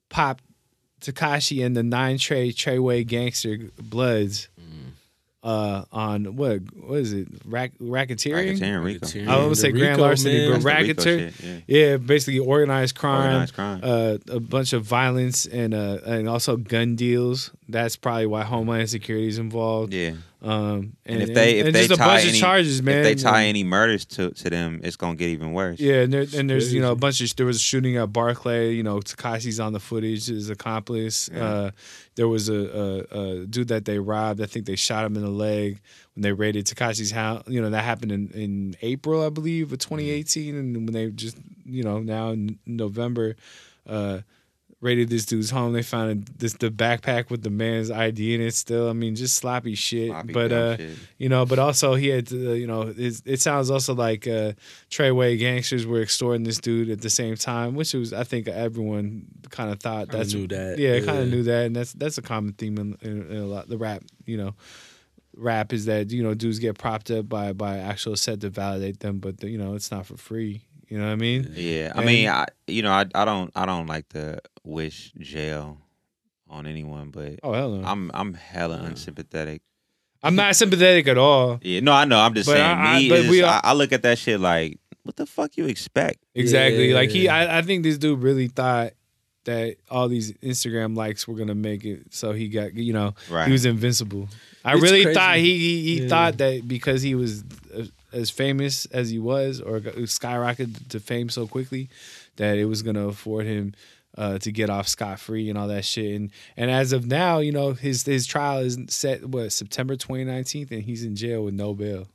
popped Tekashi and the Nine Trey Treyway Gangster Bloods mm. uh, on what what is it Rack, racketeering? Racketeering, Rico. I would say grand larceny, but racketeering. Yeah. yeah, basically organized crime, organized crime. Uh, a bunch of violence, and uh, and also gun deals. That's probably why Homeland Security is involved. Yeah. Um, and, and if they if and they just tie a bunch any, of charges, man. If they tie any murders to to them, it's gonna get even worse. Yeah, and, there, and there's you know a bunch of there was a shooting at Barclay. You know, Tekashi's on the footage, his accomplice. Yeah. Uh, there was a, a, a dude that they robbed. I think they shot him in the leg when they raided Tekashi's house. You know, that happened in, in April, I believe, of twenty eighteen, and when they just you know now in November. Uh, Raided this dude's home. They found this the backpack with the man's I D in it. Still, I mean, just sloppy shit. Sloppy but uh, shit. you know, but also he had, to, uh, you know, it, it sounds also like uh, Treyway gangsters were extorting this dude at the same time, which was I think everyone kind of thought kinda that's knew that. Yeah, yeah. kind of knew that, and that's that's a common theme in, in, in a lot the rap. You know, rap is that you know dudes get propped up by by actual set to validate them, but the, you know it's not for free. You know what I mean? Yeah, I and, mean, I, you know, I I don't I don't like the. wish jail on anyone, but oh, hell no. I'm I'm hella yeah. unsympathetic. I'm not sympathetic at all. Yeah, no, I know. I'm just but saying. I, me I, is, we are, I look at that shit like, what the fuck you expect? Exactly. Yeah. Like he, I, I think this dude really thought that all these Instagram likes were gonna make it, so he got you know right. he was invincible. I it's really crazy. thought he he, he yeah. thought that because he was as famous as he was, or skyrocketed to fame so quickly, that it was gonna afford him. Uh, to get off scot-free and all that shit. And and as of now, you know, his his trial is set, what, September twenty nineteen, and he's in jail with no bail.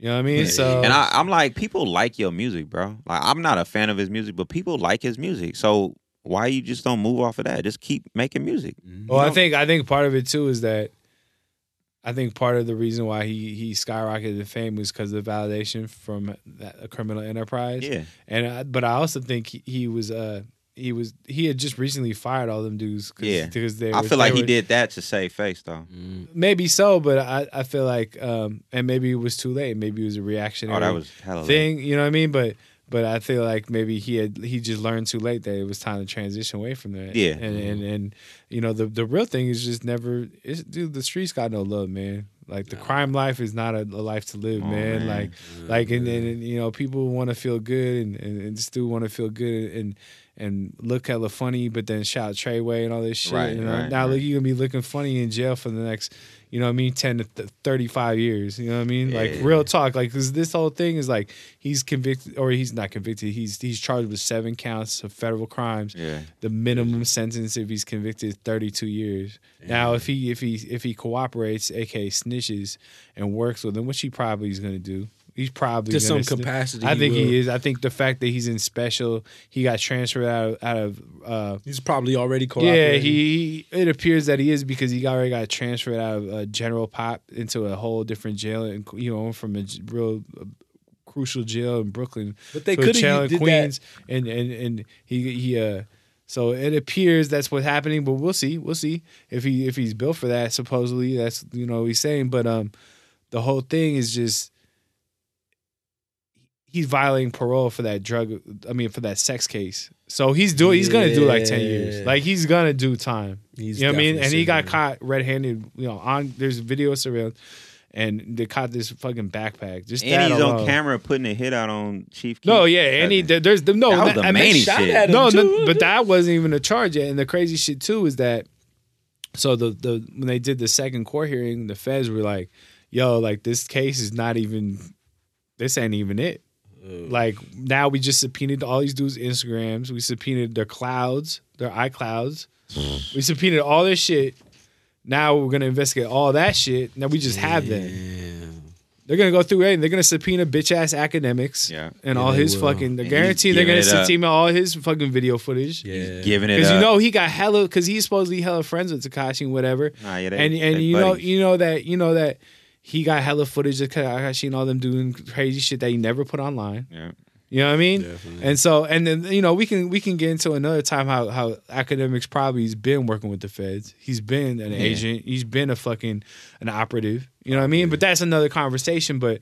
You know what I mean? Yeah. So And I, I'm like, people like your music, bro. Like, I'm not a fan of his music, but people like his music. So why you just don't move off of that? Just keep making music. Well, I think I think part of it, too, is that I think part of the reason why he he skyrocketed to fame was because of the validation from that, a criminal enterprise. Yeah. And I, But I also think he, he was... Uh, He was. He had just recently fired all them dudes. Cause, yeah, because they. Were, I feel like were, he did that to save face, though. Mm. Maybe so, but I, I feel like, um, and maybe it was too late. Maybe it was a reactionary oh, that was hella thing. Late. You know what I mean? But, but I feel like maybe he had he just learned too late that it was time to transition away from that. Yeah, and mm. and, and you know the the real thing is just never. It's, dude, the streets got no love, man. Like the no. crime life is not a, a life to live, oh, man. man. Like, mm, like, and, and, and you know people want to feel good, and and, and still want to feel good, and. And look hella funny, but then shout Treyway and all this shit. Right, you know? right, now right. Look, you're going to be looking funny in jail for the next, you know what I mean, ten to thirty-five years. You know what I mean? Yeah, like, yeah, real yeah. talk. Like, because this whole thing is like he's convicted, or he's not convicted. He's he's charged with seven counts of federal crimes. Yeah. The minimum sentence, if he's convicted, is thirty-two years. Yeah. Now, if he if he, if he cooperates, a k a snitches, and works with them, which he probably is going to do. He's probably to some capacity. I think he, he is. I think the fact that he's in special, he got transferred out of. Out of uh, he's probably already cooperating. Yeah, he, he. It appears that he is because he already got transferred out of uh, General Pop into a whole different jail, and you know, from a real uh, crucial jail in Brooklyn. But they could have did Queens, that. And and and he he. Uh, So it appears that's what's happening, but we'll see. We'll see if he if he's built for that. Supposedly, that's you know what he's saying, but um, the whole thing is just. He's violating parole for that drug. I mean, for that sex case. So he's doing. He's gonna do like ten years. Like he's gonna do time. He's you know what I mean? And he got caught red-handed. You know, on there's video surveillance, and they caught this fucking backpack. Just and that he's alone. On camera putting a hit out on Chief. No, Keith. yeah, and he there's the, no. That was the I mean, shit. No, no, but that wasn't even a charge yet. And the crazy shit too is that. So the the when they did the second court hearing, the feds were like, "Yo, like this case is not even. This ain't even it." Like, now we just subpoenaed all these dudes' Instagrams. We subpoenaed their clouds, their iClouds. We subpoenaed all this shit. Now we're going to investigate all that shit. Now we just have that. They're going to go through it, and they're going to subpoena bitch-ass academics yeah. and yeah, all his will. fucking... They're guaranteed they're going to subpoena all his fucking video footage. Yeah. He's giving it up. Because you know he got hella... Because he's supposedly hella friends with Tekashi and whatever. Nah, yeah, they, and and you buddies. know you know that... You know that... He got hella footage of Tekashi and all them doing crazy shit that he never put online. Yeah. You know what I mean? Definitely. And so, and then, you know, we can we can get into another time how how academics probably has been working with the feds. He's been an yeah. agent. He's been a fucking an operative. You know what I mean? Yeah. But that's another conversation. But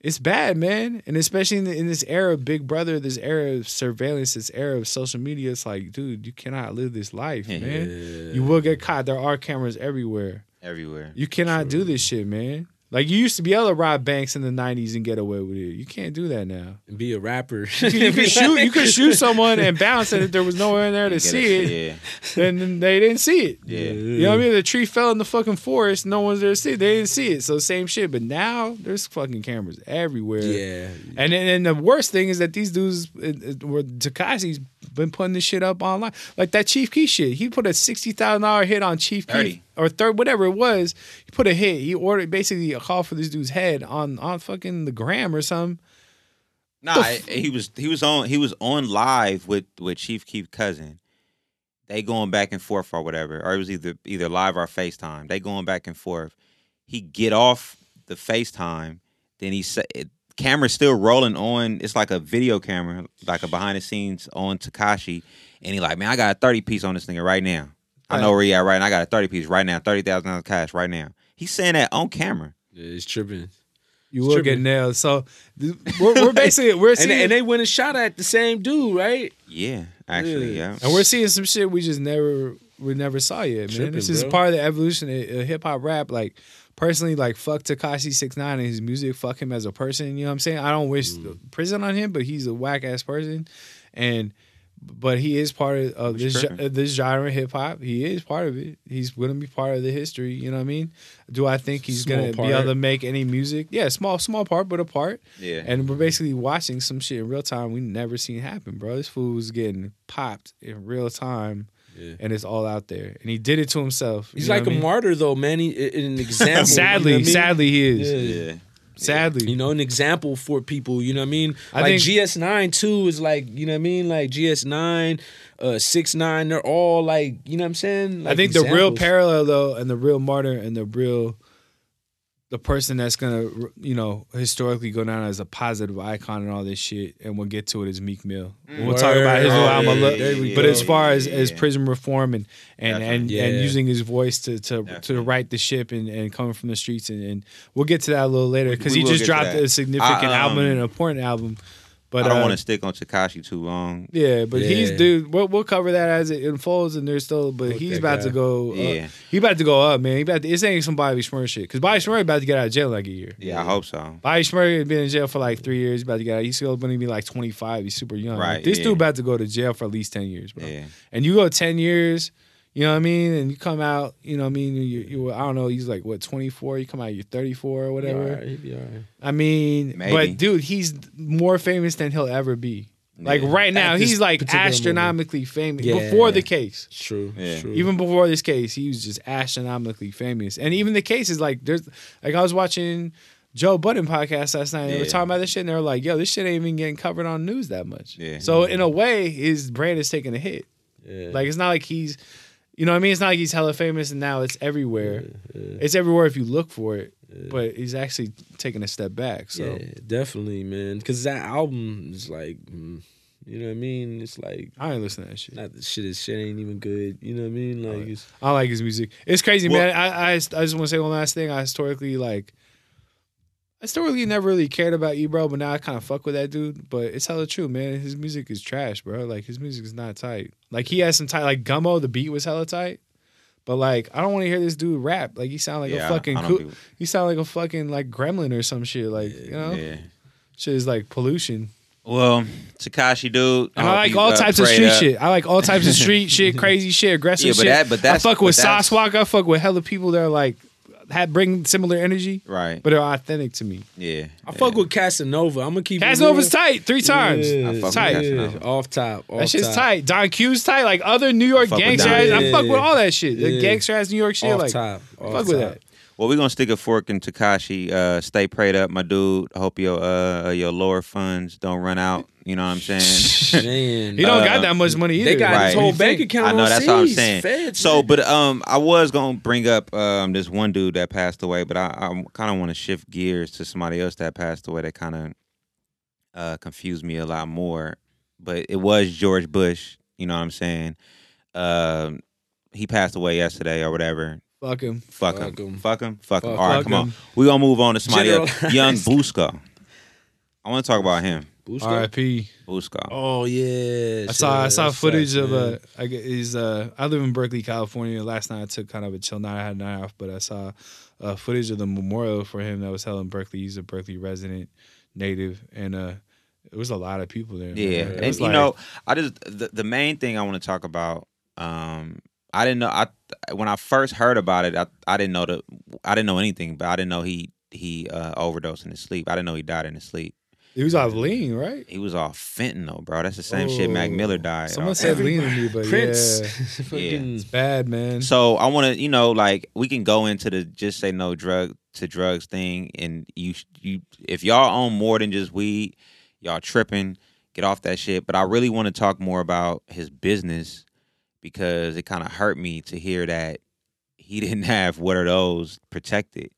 it's bad, man. And especially in, the, in this era of Big Brother, this era of surveillance, this era of social media, it's like, dude, you cannot live this life, yeah. man. You will get caught. There are cameras everywhere. Everywhere. You cannot True. do this shit, man. Like, you used to be able to rob banks in the nineties and get away with it. You can't do that now. Be a rapper. You, you, could, shoot, you could shoot someone and bounce it if there was nowhere in there to see it. it. Yeah. Then they didn't see it. Yeah. You know what I mean? The tree fell in the fucking forest. No one's there to see it. They didn't see it. So same shit. But now there's fucking cameras everywhere. Yeah. And then and the worst thing is that these dudes, where Tekashi's been putting this shit up online. Like that Chief Keef shit. He put a sixty thousand dollars hit on Chief Keef. Or third, whatever it was, he put a hit. He ordered basically a call for this dude's head on, on fucking the gram or something. Nah, f- he was he was on he was on live with, with Chief Keef cousin. They going back and forth or whatever, or it was either either live or FaceTime. They going back and forth. He get off the FaceTime, then he said camera's still rolling on. It's like a video camera, like a behind the scenes on Tekashi, and he like, man, I got a thirty piece on this nigga right now. I know where he at right now. I got a thirty piece right now, thirty thousand dollars cash right now. He's saying that on camera. Yeah, it's tripping. You it's will tripping. get nailed. So we're, we're basically we're seeing, and, and they went and shot at the same dude, right? Yeah, actually, yeah. yeah. And we're seeing some shit we just never we never saw yet, tripping, man. This is bro. part of the evolution of hip hop rap. Like personally, like fuck Tekashi six nine nine and his music. Fuck him as a person. You know what I'm saying? I don't wish mm. prison on him, but he's a whack ass person, and. But he is part of, of this ju- this genre hip hop. He is part of it. He's gonna be part of the history. You know what I mean? Do I think he's small gonna part. be able to make any music? Yeah, small small part, but a part. Yeah. And we're basically watching some shit in real time we never seen happen, bro. This fool was getting popped in real time. Yeah. And it's all out there. And he did it to himself. He's like a mean? martyr, though, man. He, an example. sadly, you know what I mean? sadly, he is. Yeah. yeah. Sadly, you know, an example for people. You know what I mean? I like think G S nine too is like, you know what I mean? Like G S nine, uh, six nine, they're all like, you know what I'm saying? Like I think examples. The real parallel though, and the real martyr, and the real the person that's gonna, you know, historically go down as a positive icon and all this shit, and we'll get to it, is Meek Mill. Mm. We'll talk about his oh, album, yeah, yeah, yeah, but yeah, as far yeah, as, yeah. as prison reform and and Definitely. and, yeah. and using his voice to to, to right the ship and, and coming from the streets, and, and we'll get to that a little later because he just dropped a significant I, um, album and an important album. But I don't uh, want to stick on Tekashi too long. Yeah, but yeah. he's dude. We'll, we'll cover that as it unfolds, and there's still. But Look he's about guy. to go. Uh, yeah, he about to go up, man. He about to, this ain't some Bobby Shmurda shit, because Bobby Shmurda about to get out of jail like a year. Yeah, I hope so. Bobby Shmurda has been in jail for like three years. He's about to get out. He's still going to be like twenty-five. He's super young. Right. Like, this yeah. dude about to go to jail for at least ten years, bro. Yeah. And you go ten years. You know what I mean? And you come out, you know what I mean? You, you, I don't know, he's like, what, twenty-four? You come out, you're thirty-four or whatever. He'd be all right, he'd be all right. I mean, Maybe. but dude, he's more famous than he'll ever be. Yeah. Like right now, he's like astronomically moment. famous. Yeah. Before the case. True, yeah. true. Even before this case, he was just astronomically famous. And even the case is like, there's, like I was watching Joe Budden podcast last night, and yeah. they were talking about this shit, and they were like, yo, this shit ain't even getting covered on news that much. Yeah. So in a way, his brand is taking a hit. Yeah. Like it's not like he's, you know what I mean? It's not like he's hella famous and now it's everywhere. Yeah, yeah. It's everywhere if you look for it, yeah. but he's actually taking a step back. So yeah, definitely, man. Because that album is like, you know what I mean? It's like, I ain't listening to that shit. Not the shit is shit ain't even good. You know what I mean? Like, it's, I like his music. It's crazy, well, man. I, I, I just want to say one last thing. I historically, like, I historically never really cared about Ebro, but now I kind of fuck with that dude. But it's hella true, man. His music is trash, bro. Like, his music is not tight. Like, he has some tight, like, Gummo, the beat was hella tight. But, like, I don't want to hear this dude rap. Like, he sound like yeah, a fucking, cool, be... he sound like a fucking, like, gremlin or some shit. Like, you know? Yeah. Shit is like pollution. Well, Tekashi, dude. I, I like all types of street up. shit. I like all types of street shit, crazy shit, aggressive yeah, but shit. That, but that's, I fuck with Sauce Walker. I fuck with hella people that are like, Have bring similar energy, right? But they're authentic to me. Yeah, I yeah. fuck with Casanova. I'm gonna keep Casanova's tight three times. Yeah. I fuck tight with Casanova. off top. Off that shit's top. tight. Don Q's tight. Like other New York gangster. I fuck, with, yeah, I fuck yeah. with all that shit. The yeah. gangster ass New York shit. Off like top. Off fuck top. with that. Well, we are gonna stick a fork in Tekashi. Uh, stay prayed up, my dude. I hope your uh your lower funds don't run out. You know what I'm saying? Man, he don't uh, got that much money either. They got right. his whole bank account. I know that's what I'm saying. Feds, so, but um, I was gonna bring up um this one dude that passed away, but I, I kind of want to shift gears to somebody else that passed away that kind of uh, confused me a lot more. But it was George Bush, you know what I'm saying? Uh, he passed away yesterday or whatever. Fuck him. Fuck him. Fuck him. Fuck him. Fuck him. All right, come him. on. We're going to move on to somebody else. Young Busco. I want to talk about him. R I P Busco. Oh, yeah. I saw I saw footage of a, I, he's, uh, I live in Berkeley, California. Last night I took kind of a chill night. I had a night off, but I saw uh, footage of the memorial for him that was held in Berkeley. He's a Berkeley resident, native, and uh, it was a lot of people there. Yeah. Man. And, like, you know, I just, the, the main thing I want to talk about, um, I didn't know, I when I first heard about it, I, I didn't know the, I didn't know anything, but I didn't know he, he uh, overdosed in his sleep. I didn't know he died in his sleep. He was off lean, right? He was off fentanyl, bro. That's the same oh. shit Mac Miller died. Someone said lean to me, but Prince. Yeah. yeah. It's bad, man. So I want to, you know, like, we can go into the just say no drug to drugs thing. And you, you, if y'all own more than just weed, y'all tripping, get off that shit. But I really want to talk more about his business because it kind of hurt me to hear that he didn't have what are those protected.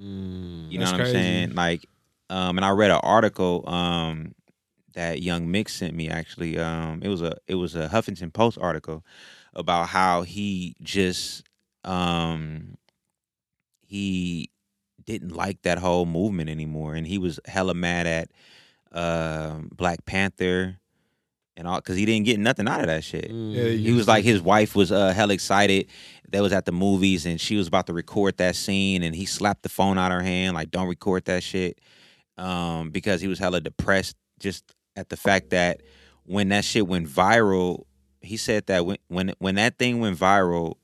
Mm, you know what crazy. I'm saying? Like, Um, and I read an article um, that Young Mick sent me. Actually, um, it was a it was a Huffington Post article about how he just um, he didn't like that whole movement anymore, and he was hella mad at uh, Black Panther and all because he didn't get nothing out of that shit. Yeah, he was like his wife was uh, hella excited. They was at the movies, and she was about to record that scene, and he slapped the phone out of her hand like, "Don't record that shit." Um, because he was hella depressed just at the fact that when that shit went viral, he said that when when, when that thing went viral,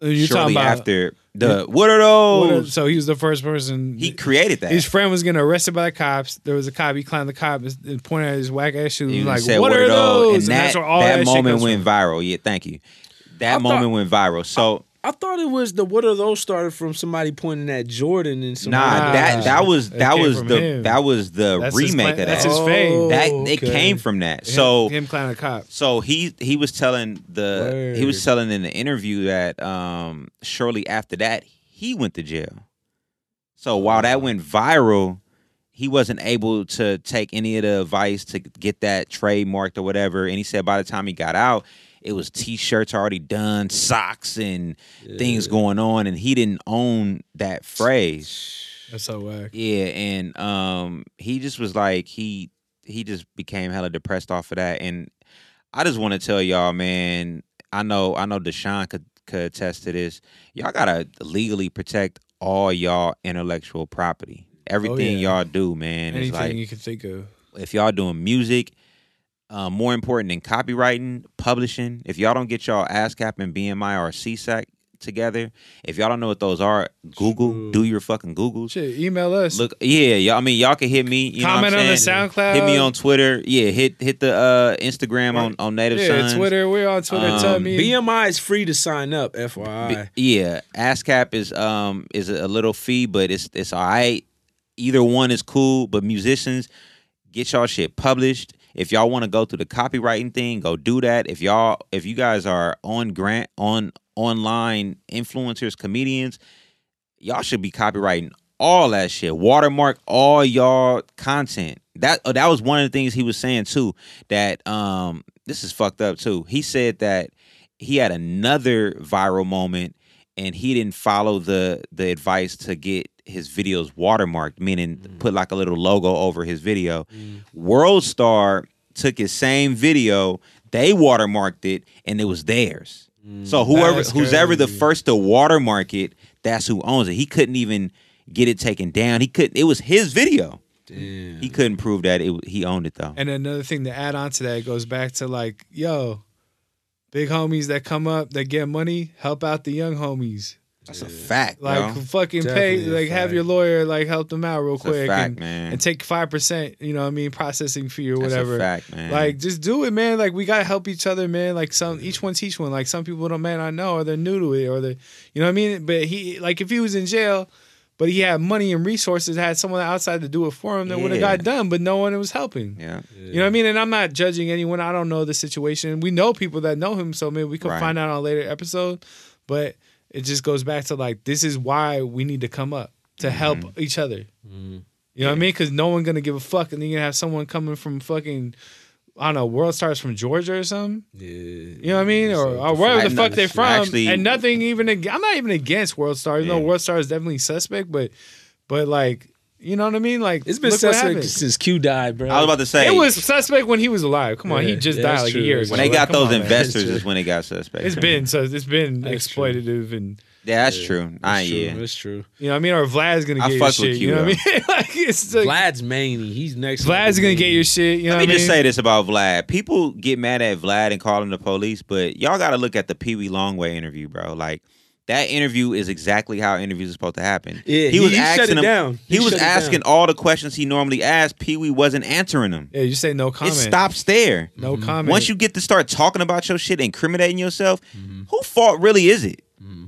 You're shortly about, after the yeah, what are those? What are, so he was the first person. He created that. His friend was getting arrested by the cops. There was a cop. He climbed the cop and pointed at his whack ass shoes. He like, said, what, what are those? And, and that, that's where all that, that moment shit went from. viral. Yeah, thank you. That I moment thought, went viral. So. I, I thought it was the what are those started from somebody pointing at Jordan and something. Nah, like that. that that was that was the him. that was the that's remake of that. That's his fame. Oh, that okay. It came from that. So him, him climbing a cop. So he he was telling the Word. he was telling in the interview that um, shortly after that he went to jail. So while that went viral, he wasn't able to take any of the advice to get that trademarked or whatever. And he said by the time he got out, it was T-shirts already done, socks and yeah. things going on, and he didn't own that phrase. That's so whack. Yeah, and um, he just was like, he he just became hella depressed off of that. And I just want to tell y'all, man, I know I know Deshaun could, could attest to this. Y'all got to legally protect all y'all intellectual property. Everything oh, yeah. y'all do, man. Anything like, you can think of. If y'all doing music, Uh, more important than copywriting, publishing. If y'all don't get y'all ASCAP and B M I or C S A C together, if y'all don't know what those are, Google. True. Do your fucking Googles. Shit, email us. Look, yeah, y'all. I mean, y'all can hit me. You Comment know what I'm on saying? the SoundCloud. Hit me on Twitter. Yeah, hit hit the uh, Instagram on, on Native yeah, Sons. Yeah, Twitter. We're on Twitter. Um, Tell me. B M I is free to sign up. F Y I. B- yeah, ASCAP is um is a little fee, but it's it's all right. Either one is cool. But musicians, get y'all shit published. If y'all want to go through the copywriting thing, go do that. If y'all, if you guys are on grant on online influencers, comedians, y'all should be copywriting all that shit. Watermark all y'all content. That that was one of the things he was saying too. That um, this is fucked up too. He said that he had another viral moment and he didn't follow the the advice to get his videos watermarked, meaning mm. put like a little logo over his video. Mm. Worldstar took his same video, they watermarked it, and it was theirs. Mm. So whoever, who's ever the first to watermark it, that's who owns it. He couldn't even get it taken down. He couldn't. It was his video. Damn. He couldn't prove that it, he owned it though. And another thing to add on to that goes back to like, yo, big homies that come up that get money, help out the young homies. That's yeah. a fact, like bro. fucking Definitely pay, like fact. have your lawyer like help them out real That's quick, a fact, and, man. and take five percent, you know what I mean, processing fee or whatever. That's a fact, man. Like just do it, man. Like we gotta help each other, man. Like some, each one teach one. Like some people don't, man, I know, or they're new to it, or they, you know what I mean. But he, like if he was in jail, but he had money and resources, had someone outside to do it for him, that yeah. would have got done, but no one was helping. Yeah. yeah. You know what I mean? And I'm not judging anyone. I don't know the situation. We know people that know him, so maybe we could right. find out on a later episode, but. It just goes back to like, this is why we need to come up to help mm. each other. Mm. You know yeah. what I mean? Because no one's going to give a fuck. And then you're going to have someone coming from fucking, I don't know, World Stars from Georgia or something. Yeah. You know what I mean? Or, or wherever the fuck they're from. Actually, and nothing even, ag- I'm not even against World Stars. Yeah. No, World Stars is definitely suspect, but, but like, you know what I mean? Like, it's been suspect since Q died, bro. I was about to say. It was suspect when he was alive. Come on, yeah, he just yeah, died like true. a year ago. When they got like, those on, investors is when it got suspect. It's been so it's been that's exploitative true. and Yeah, that's yeah, true. That's I true. yeah. That's true. You know what I mean? Or Vlad's gonna I get your shit. You, you know what I mean? Like, it's like, Vlad's mania. He's next. Vlad's gonna get your shit. You know Let me what just mean? say this about Vlad. People get mad at Vlad and call him the police, but y'all gotta look at the Pee Wee Longway interview, bro. Like, that interview is exactly how interviews are supposed to happen. Yeah, he, he was asking him. Down. He, he was asking down. all the questions he normally asked. Pee Wee wasn't answering them. Yeah, you say no comment. It stops there. No mm-hmm. comment. Once you get to start talking about your shit, incriminating yourself, mm-hmm. whose fault really is it? Mm-hmm.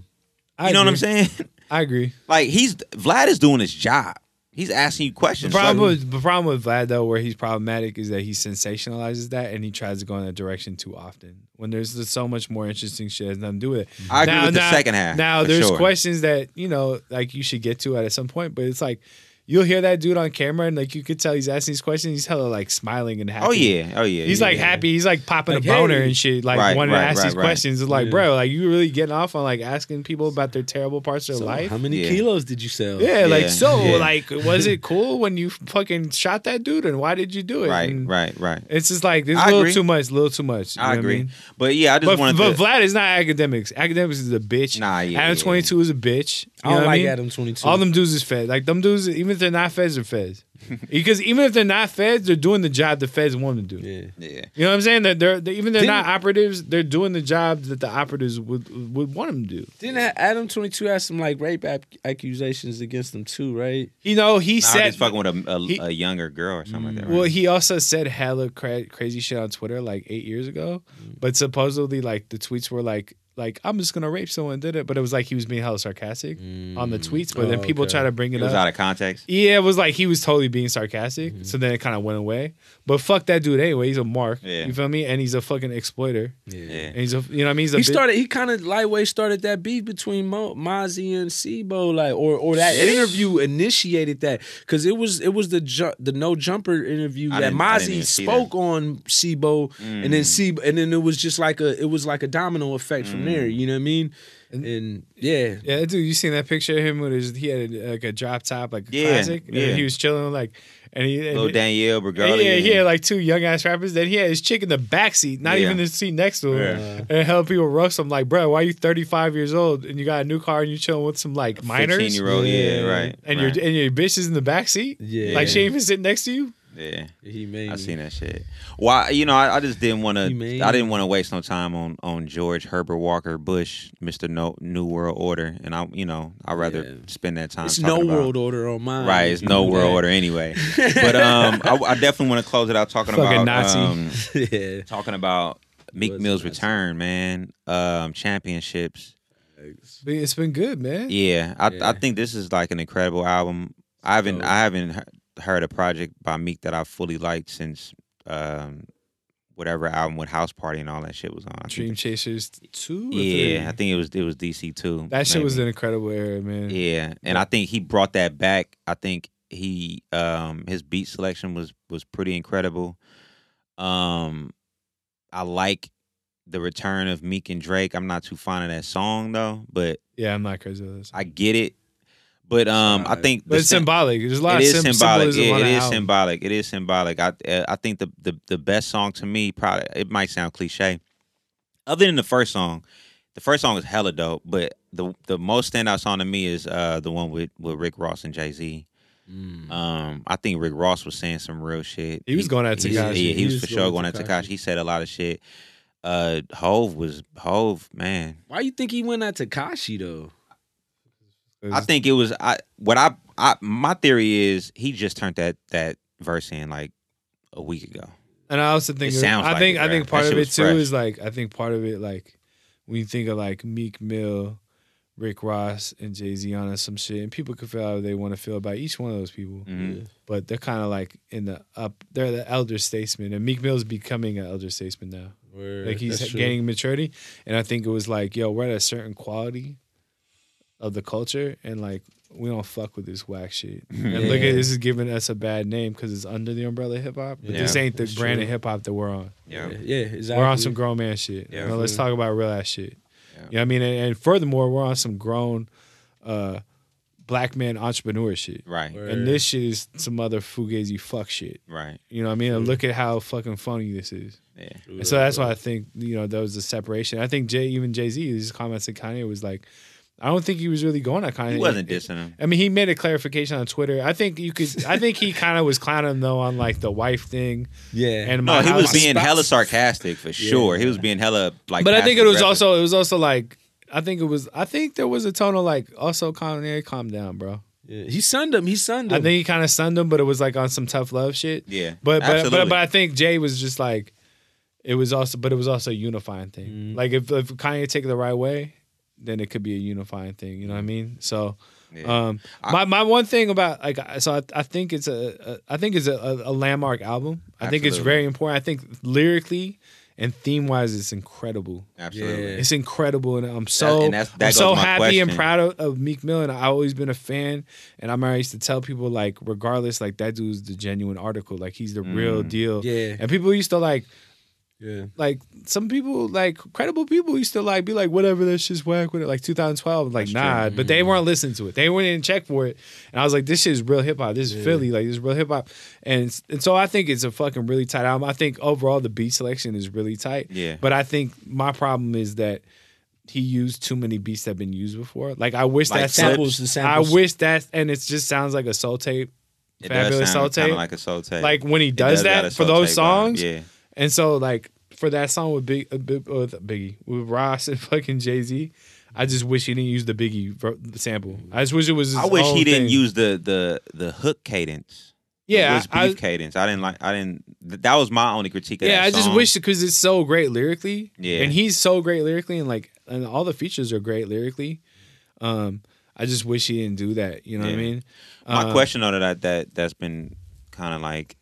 I you know agree. what I'm saying? I agree. Like, he's Vlad is doing his job. He's asking you questions. The problem, like, with, the problem with Vlad, though, where he's problematic is that he sensationalizes that and he tries to go in that direction too often when there's so much more interesting shit that has nothing to do with it. I agree now, with now, the second half. Now, there's sure. questions that, you know, like you should get to at, at some point, but it's like you'll hear that dude on camera and, like, you could tell he's asking these questions. He's hella, like, smiling and happy. Oh, yeah. Oh, yeah. He's, yeah, like, yeah. happy. He's, like, popping like, a boner hey. and shit, like, right, wanting right, to ask right, these right. questions. It's like, yeah. bro, like, you really getting off on, like, asking people about their terrible parts of so their life? How many yeah. kilos did you sell? Yeah, yeah. like, so, yeah. like, was it cool when you fucking shot that dude? And why did you do it? Right, and right, right. It's just like, this is a little agree. too much, a little too much. You I know agree. What I mean? But, yeah, I just but, wanted but to. But Vlad is not academics. Academics is a bitch. Nah, yeah. Adam twenty-two is a bitch. I don't like Adam twenty-two. All them dudes is fed. Like, them dudes, even if they're not feds, they're feds. Because even if they're not feds, they're doing the job the feds want them to do. Yeah, yeah. You know what I'm saying? They're, they're, they're, even if they're didn't, not operatives, they're doing the job that the operatives would would want them to do. Didn't Adam twenty-two have some like rape accusations against them too, right? You know, he nah, said... he's fucking with a, a, he, a younger girl or something mm, like that, right? Well, he also said hella cra- crazy shit on Twitter like eight years ago. Mm. But supposedly like the tweets were like, Like, I'm just gonna rape someone, did it? But it was like he was being hella sarcastic mm. on the tweets, but oh, then people okay. try to bring it, it up. It was out of context. Yeah, it was like he was totally being sarcastic. Mm-hmm. So then it kind of went away. But fuck that dude anyway. He's a mark. Yeah. You feel me? And he's a fucking exploiter. Yeah. And he's a, you know what I mean? He's a he bit- started, he kind of lightweight started that beef between Mo, Mozzie and Sebo, like, or or that interview initiated that. Cause it was it was the ju- the no jumper interview I that Mozzie spoke that. on Sebo, mm. and then Sebo, and then it was just like a it was like a domino effect mm. from there, you know what I mean? And, and yeah, yeah, dude, you seen that picture of him with his? He had a, like a drop top, like a yeah, classic. Yeah, and he was chilling like, and he little and, Danielle Bergoglia. Yeah, he had like two young ass rappers. Then he had his chick in the back seat, not yeah. even the seat next to him, yeah. and hell, people roast him like, bro, why you thirty-five years old and you got a new car and you chilling with some like minors? fifteen year old, yeah, yeah, right. And right. your and your bitch is in the back seat, yeah, like she ain't even sitting next to you. Yeah, he made. I seen that shit. Well, you know, I, I just didn't want to. I didn't want to waste no time on, on George Herbert Walker Bush, Mister No New World Order, and I, you know, I would rather yeah. spend that time. It's no about, world order on mine, right? It's no world order anyway. But um, I, I definitely want to close it out talking fucking about Nazi. Um, yeah. talking about Meek Mill's return, man. Um, championships. It's been good, man. Yeah, I yeah. I think this is like an incredible album. I haven't so, I haven't. Heard, heard a project by Meek that I fully liked since um, whatever album with House Party and all that shit was on. I Dream Chasers two? Yeah, I think it was it was D C two. That shit maybe. was an incredible era, man. Yeah, and I think he brought that back. I think he um, his beat selection was was pretty incredible. Um, I like the return of Meek and Drake. I'm not too fond of that song, though, but... Yeah, I'm not crazy with this. I get it. But um, I think but it's sim- symbolic. There's a lot it of sim- symbolic. Yeah, it is album. symbolic. It is symbolic. I uh, I think the, the the best song to me probably it might sound cliche, other than the first song. The first song is hella dope, but the the most standout song to me is uh the one with, with Rick Ross and Jay-Z. Mm. Um, I think Rick Ross was saying some real shit. He was he, going at Tekashi. Yeah, he, he was, was for sure going at Tekashi. He said a lot of shit. Uh, Hove was Hove man. Why you think he went at Tekashi though? I think it was I what I, I my theory is he just turned that that verse in like a week ago. And I also think it it, I like think it, I think part that of it too fresh. is like I think part of it like when you think of like Meek Mill, Rick Ross, and Jay-Z on some shit, and people can feel how they want to feel about each one of those people. Mm-hmm. Yeah. But they're kind of like in the up they're the elder statesman, and Meek Mill's becoming an elder statesman now. Word. Like he's That's gaining true. maturity, and I think it was like, yo, we're at a certain quality of the culture, and like we don't fuck with this whack shit. And yeah. look at this is giving us a bad name because it's under the umbrella of hip hop, but yeah. this ain't the That's brand true. Of hip hop that we're on. Yeah, yeah, exactly. We're on some grown man shit. Yeah, you know, let's talk about real ass shit. Yeah. You know what I mean? And, and furthermore, we're on some grown uh, black man entrepreneur shit. Right. Word. And this shit is some other fugazi fuck shit. Right. You know what I mean? And look at how fucking funny this is. Yeah. And so that's why I think, you know, there was a separation. I think Jay, even Jay-Z, his comments to Kanye was like, I don't think he was really going at Kanye. He wasn't dissing him. I mean, he made a clarification on Twitter. I think you could. I think he kind of was clowning him though on like the wife thing. Yeah. And my, no, he was being spouse. hella sarcastic for sure. Yeah. He was being hella like. But I think it was aggressive. also. It was also like. I think it was. I think there was a tone of like. Also, Kanye, calm down, bro. Yeah. He sunned him. He sunned him. I think he kind of sunned him, but it was like on some tough love shit. Yeah. But but, but but I think Jay was just like. It was also, but it was also a unifying thing. Mm-hmm. Like if if Kanye take it the right way, then it could be a unifying thing. You know what I mean? So, yeah. um, my my one thing about like, so I, I think it's a, a I think it's a, a landmark album. I Absolutely. think it's very important. I think lyrically and theme wise, it's incredible. Absolutely, yeah. It's incredible, and I'm so that, and that's, that I'm so happy question. and proud of, of Meek Mill. And I've always been a fan. And I remember I used to tell people like, regardless, like that dude's the genuine article. Like he's the mm. real deal. Yeah, and people used to like. Yeah. Like some people, like credible people, used to like be like, whatever, this shit's whack with it. Like twenty twelve, like That's nah, true. but they weren't listening to it. They weren't in check for it. And I was like, this shit is real hip hop. This is yeah. Philly. Like this is real hip hop. And and so I think it's a fucking really tight album. I think overall the beat selection is really tight. Yeah. But I think my problem is that he used too many beats that have been used before. Like I wish like that samples, the samples. I wish that, and it just sounds like a soul tape. It Fabulous does sound, soul tape. Sound like a soul tape. Like when he does, does that for those songs. Vibe. Yeah. And so like. For that song with Big, uh, Big uh, Biggie, with Ross and fucking Jay-Z, I just wish he didn't use the Biggie sample. I just wish it was. His I wish own he didn't thing. use the the the hook cadence. Yeah, the I, beef I, cadence. I didn't like. I didn't. That was my only critique. of Yeah, that I just song. wish because it's so great lyrically. Yeah, and he's so great lyrically, and like, and all the features are great lyrically. Um, I just wish he didn't do that. You know yeah. what I mean? My um, question on that that that's been kind of like.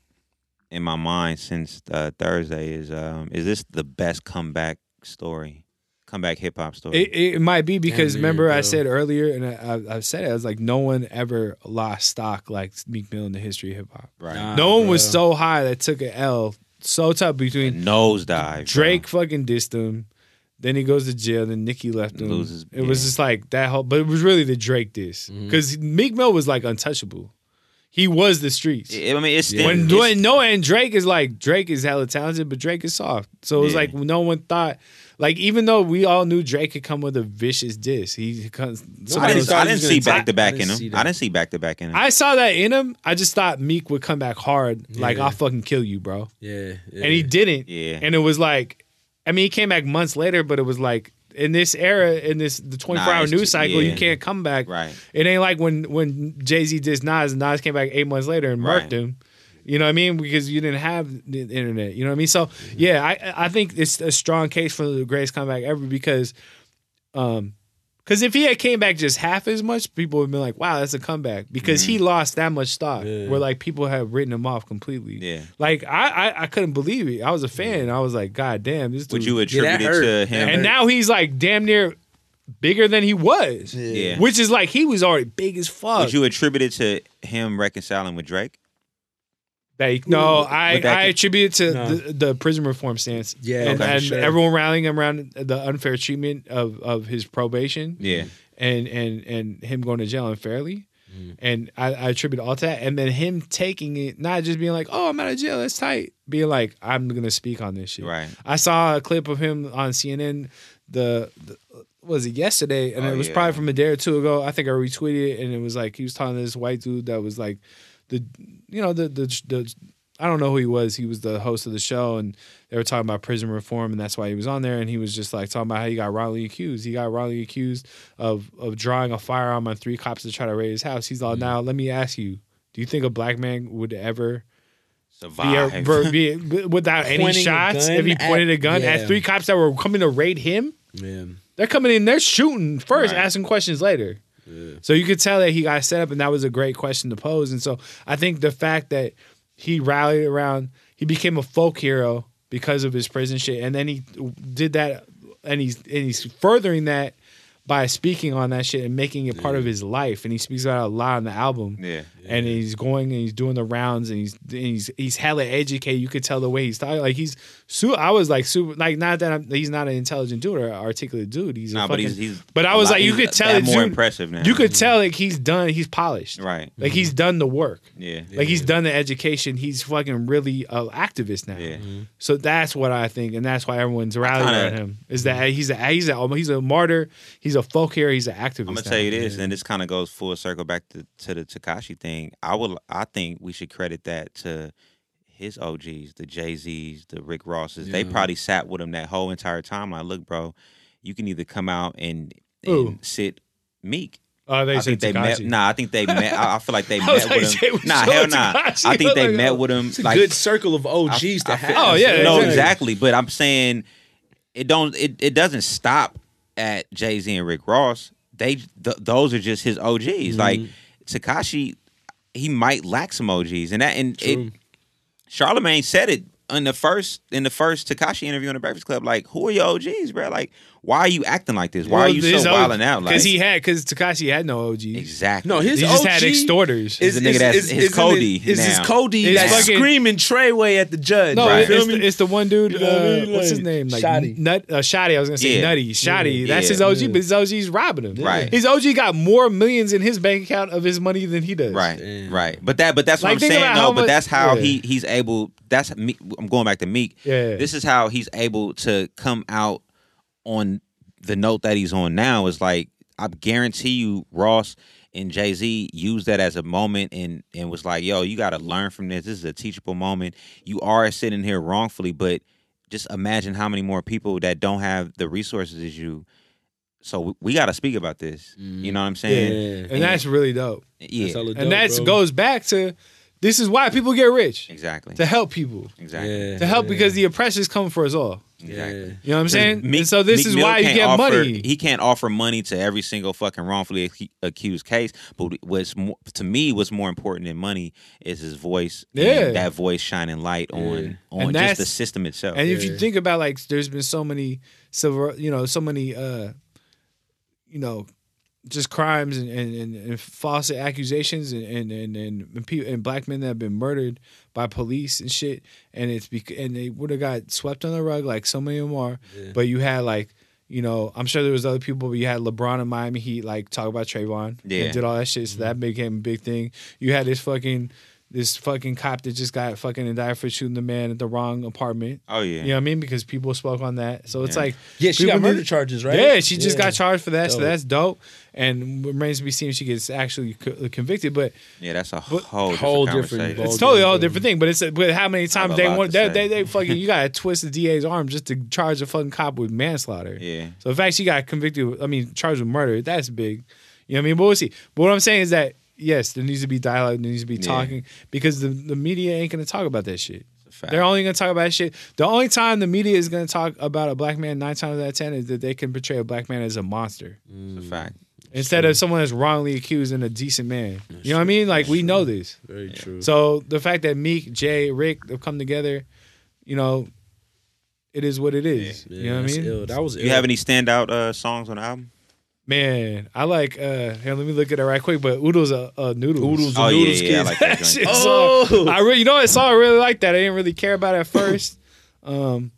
in my mind since uh, Thursday is um, is this the best comeback story, comeback hip hop story? It, it might be because Damn, remember dude, I said earlier and I, I, I said it, I was like no one ever lost stock like Meek Mill in the history of hip hop. Right, nah, no one bro. was so high that took an L so tough between nosedive. Drake bro. fucking dissed him, then he goes to jail, then Nicki left him. Loses, it yeah. was just like that whole, but it was really the Drake diss because mm-hmm. Meek Mill was like untouchable. He was the streets. I mean, it's yeah. when doing no, and Drake is like Drake is hella talented, but Drake is soft. So it was yeah. like no one thought, like even though we all knew Drake could come with a vicious diss, he comes. So I didn't, I didn't see back to back in him. I didn't see back to back in him. I saw that in him. I just thought Meek would come back hard, yeah. like I'll fucking kill you, bro. Yeah, yeah, and he didn't. Yeah, and it was like, I mean, he came back months later, but it was like. In this era, in this the twenty-four hour news cycle, yeah. you can't come back. Right. It ain't like when when Jay-Z dissed Nas and Nas came back eight months later and murked right. him. You know what I mean? Because you didn't have the internet. You know what I mean? So mm-hmm. yeah, I I think it's a strong case for the greatest comeback ever because, um, because if he had came back just half as much, people would have been like, "Wow, that's a comeback." Because mm-hmm. he lost that much stock, yeah. where like people have written him off completely. Yeah, like I, I, I couldn't believe it. I was a fan. Yeah. I was like, "God damn, this dude." Would you attribute yeah, it to him? And now he's like damn near bigger than he was. Yeah, which is like he was already big as fuck. Would you attribute it to him reconciling with Drake? Like, no, I, I attribute it to no. the, the prison reform stance. Yeah, and, okay, and sure. everyone rallying around the unfair treatment of, of his probation. Yeah, and and and him going to jail unfairly. Mm. And I, I attribute all to that. And then him taking it, not just being like, "Oh, I'm out of jail. That's tight." Being like, "I'm gonna speak on this shit." Right. I saw a clip of him on C N N. The, the was it yesterday? And oh, it was yeah. probably from a day or two ago. I think I retweeted it, and it was like he was talking to this white dude that was like. The you know the, the the I don't know who he was. He was the host of the show, and they were talking about prison reform, and that's why he was on there. And he was just like talking about how he got wrongly accused. He got wrongly accused of of drawing a firearm on three cops to try to raid his house. He's like, mm-hmm. now let me ask you: do you think a black man would ever survive be a, be, without any shots if he pointed at, a gun yeah. at three cops that were coming to raid him? Yeah. They're coming in, they're shooting first, right. asking questions later. Yeah. So you could tell that he got set up, and that was a great question to pose. And so I think the fact that he rallied around, he became a folk hero because of his prison shit, and then he did that, and he's and he's furthering that by speaking on that shit and making it part yeah. of his life. And he speaks about it a lot on the album. Yeah. yeah. And he's going and he's doing the rounds and he's and he's he's hella educated. You could tell the way he's talking. Like he's su- I was like super like not that I'm, he's not an intelligent dude or an articulate dude. He's nah, a fucking, but he's, he's but I was lot, like you could tell it's more dude, impressive now. You could tell like he's done he's polished. Right. Like mm-hmm. he's done the work. Yeah. Like he's done the education. He's fucking really an activist now. Yeah. Mm-hmm. So that's what I think, and that's why everyone's rallying on him. Is that he's a he's a he's a martyr. He's He's a folk hero. He's an activist. I'm gonna tell you this, and this kind of goes full circle back to, to the Tekashi thing. I would, I think we should credit that to his O Gs, the Jay-Z's, the Rick Rosses. Yeah. They probably sat with him that whole entire time. Like, look, bro, you can either come out and, and sit Meek. Oh, they I said think they met, Nah, I think they met. I, I feel like they met like, with him. Nah, hell nah. Tekashi, I think they like, met with him. It's a like, good circle of O Gs I, to I, have. Oh yeah, no, exactly. But I'm saying it don't. It, it doesn't stop at Jay-Z and Rick Ross. They th- those are just his O Gs. Mm-hmm. Like Tekashi, he might lack some O Gs, and that and True. it. Charlamagne said it in the first in the first Tekashi interview in the Breakfast Club. Like, who are your O Gs, bro? Like, why are you acting like this? Why well, are you so wilding out? Because like, he had because Tekashi had no O Gs. Exactly. No, his he just O G had extorters. Is, is, is the nigga that's is, his, is Cody it, is his Cody. Is his Cody that's fucking screaming Treyway at the judge? No, right. it's, the, it's the one dude. You know what I mean? uh, what's his name? Like Shoddy. Nut, uh, Shoddy. I was gonna say yeah. Nutty. Shoddy. Yeah. That's yeah. his O G, yeah. but his O G's robbing him. Right. His O G got more millions in his bank account of his money than he does. Right. Damn. Right. But that. But that's what like, I'm saying. No. But that's how he he's able. That's me. I'm going back to Meek. Yeah. This is how he's able to come out on the note that he's on now. Is like, I guarantee you Ross and Jay-Z used that as a moment and and was like, yo, you gotta learn from this. This is a teachable moment. You are sitting here wrongfully, but just imagine how many more people that don't have the resources as you. So we gotta speak about this. Mm. You know what I'm saying? Yeah, yeah, yeah. And, and that's really dope. Yeah. That's dope, and that goes back to, this is why people get rich. Exactly. To help people. Exactly. Yeah, to help yeah. because the oppression's coming for us all. Exactly. You know what I'm saying? Meek, and so this Meek is Mill why you get offer, money. He can't offer money to every single fucking wrongfully ac- accused case. But what's more, to me, what's more important than money is his voice. Yeah, and that voice shining light yeah. on on just the system itself. And yeah. if you think about, like, there's been so many silver, you know, so many, uh, you know, just crimes and, and, and, and false accusations and and and and, people, and black men that have been murdered by police and shit, and it's bec- and they would have got swept on the rug like so many of them are. Yeah. But you had, like, you know, I'm sure there was other people, but you had LeBron and Miami Heat like talk about Trayvon yeah. and did all that shit, so that became a big thing. You had this fucking this fucking cop that just got fucking indicted for shooting the man at the wrong apartment. Oh yeah, you know what I mean? Because people spoke on that, so it's yeah. like yeah, she got murder did, charges, right? Yeah, she yeah. just got charged for that, dope. so that's dope. And remains to be seen if she gets actually co- convicted. But yeah, that's a whole but, whole different. It's totally a whole different thing. But it's a, but how many times they want they, they they fucking you gotta twist the D A's arm just to charge a fucking cop with manslaughter. Yeah. So in fact, she got convicted. I mean, charged with murder. That's big. You know what I mean? But we'll see. But what I'm saying is that, yes, there needs to be dialogue, there needs to be talking, yeah. because the, the media ain't going to talk about that shit. They're only going to talk about that shit. The only time the media is going to talk about a black man nine times out of ten is that they can portray a black man as a monster. Mm. It's a fact. Instead true. of someone that's wrongly accused and a decent man. That's you know true. what I mean? Like, that's we true. know this. Very yeah. true. So the fact that Meek, Jay, Rick have come together, you know, it is what it is. Yeah. You know yeah, what I mean? Ill. That was. Ill. You have any standout uh, songs on the album? Man, I like, uh, here, let me look at it right quick, but Oodles uh, uh, Noodles. Oodles oh, Noodles yeah, yeah, I like that joint. Shit, oh! So, I really, you know what song I really like that. I didn't really care about it at first. Um,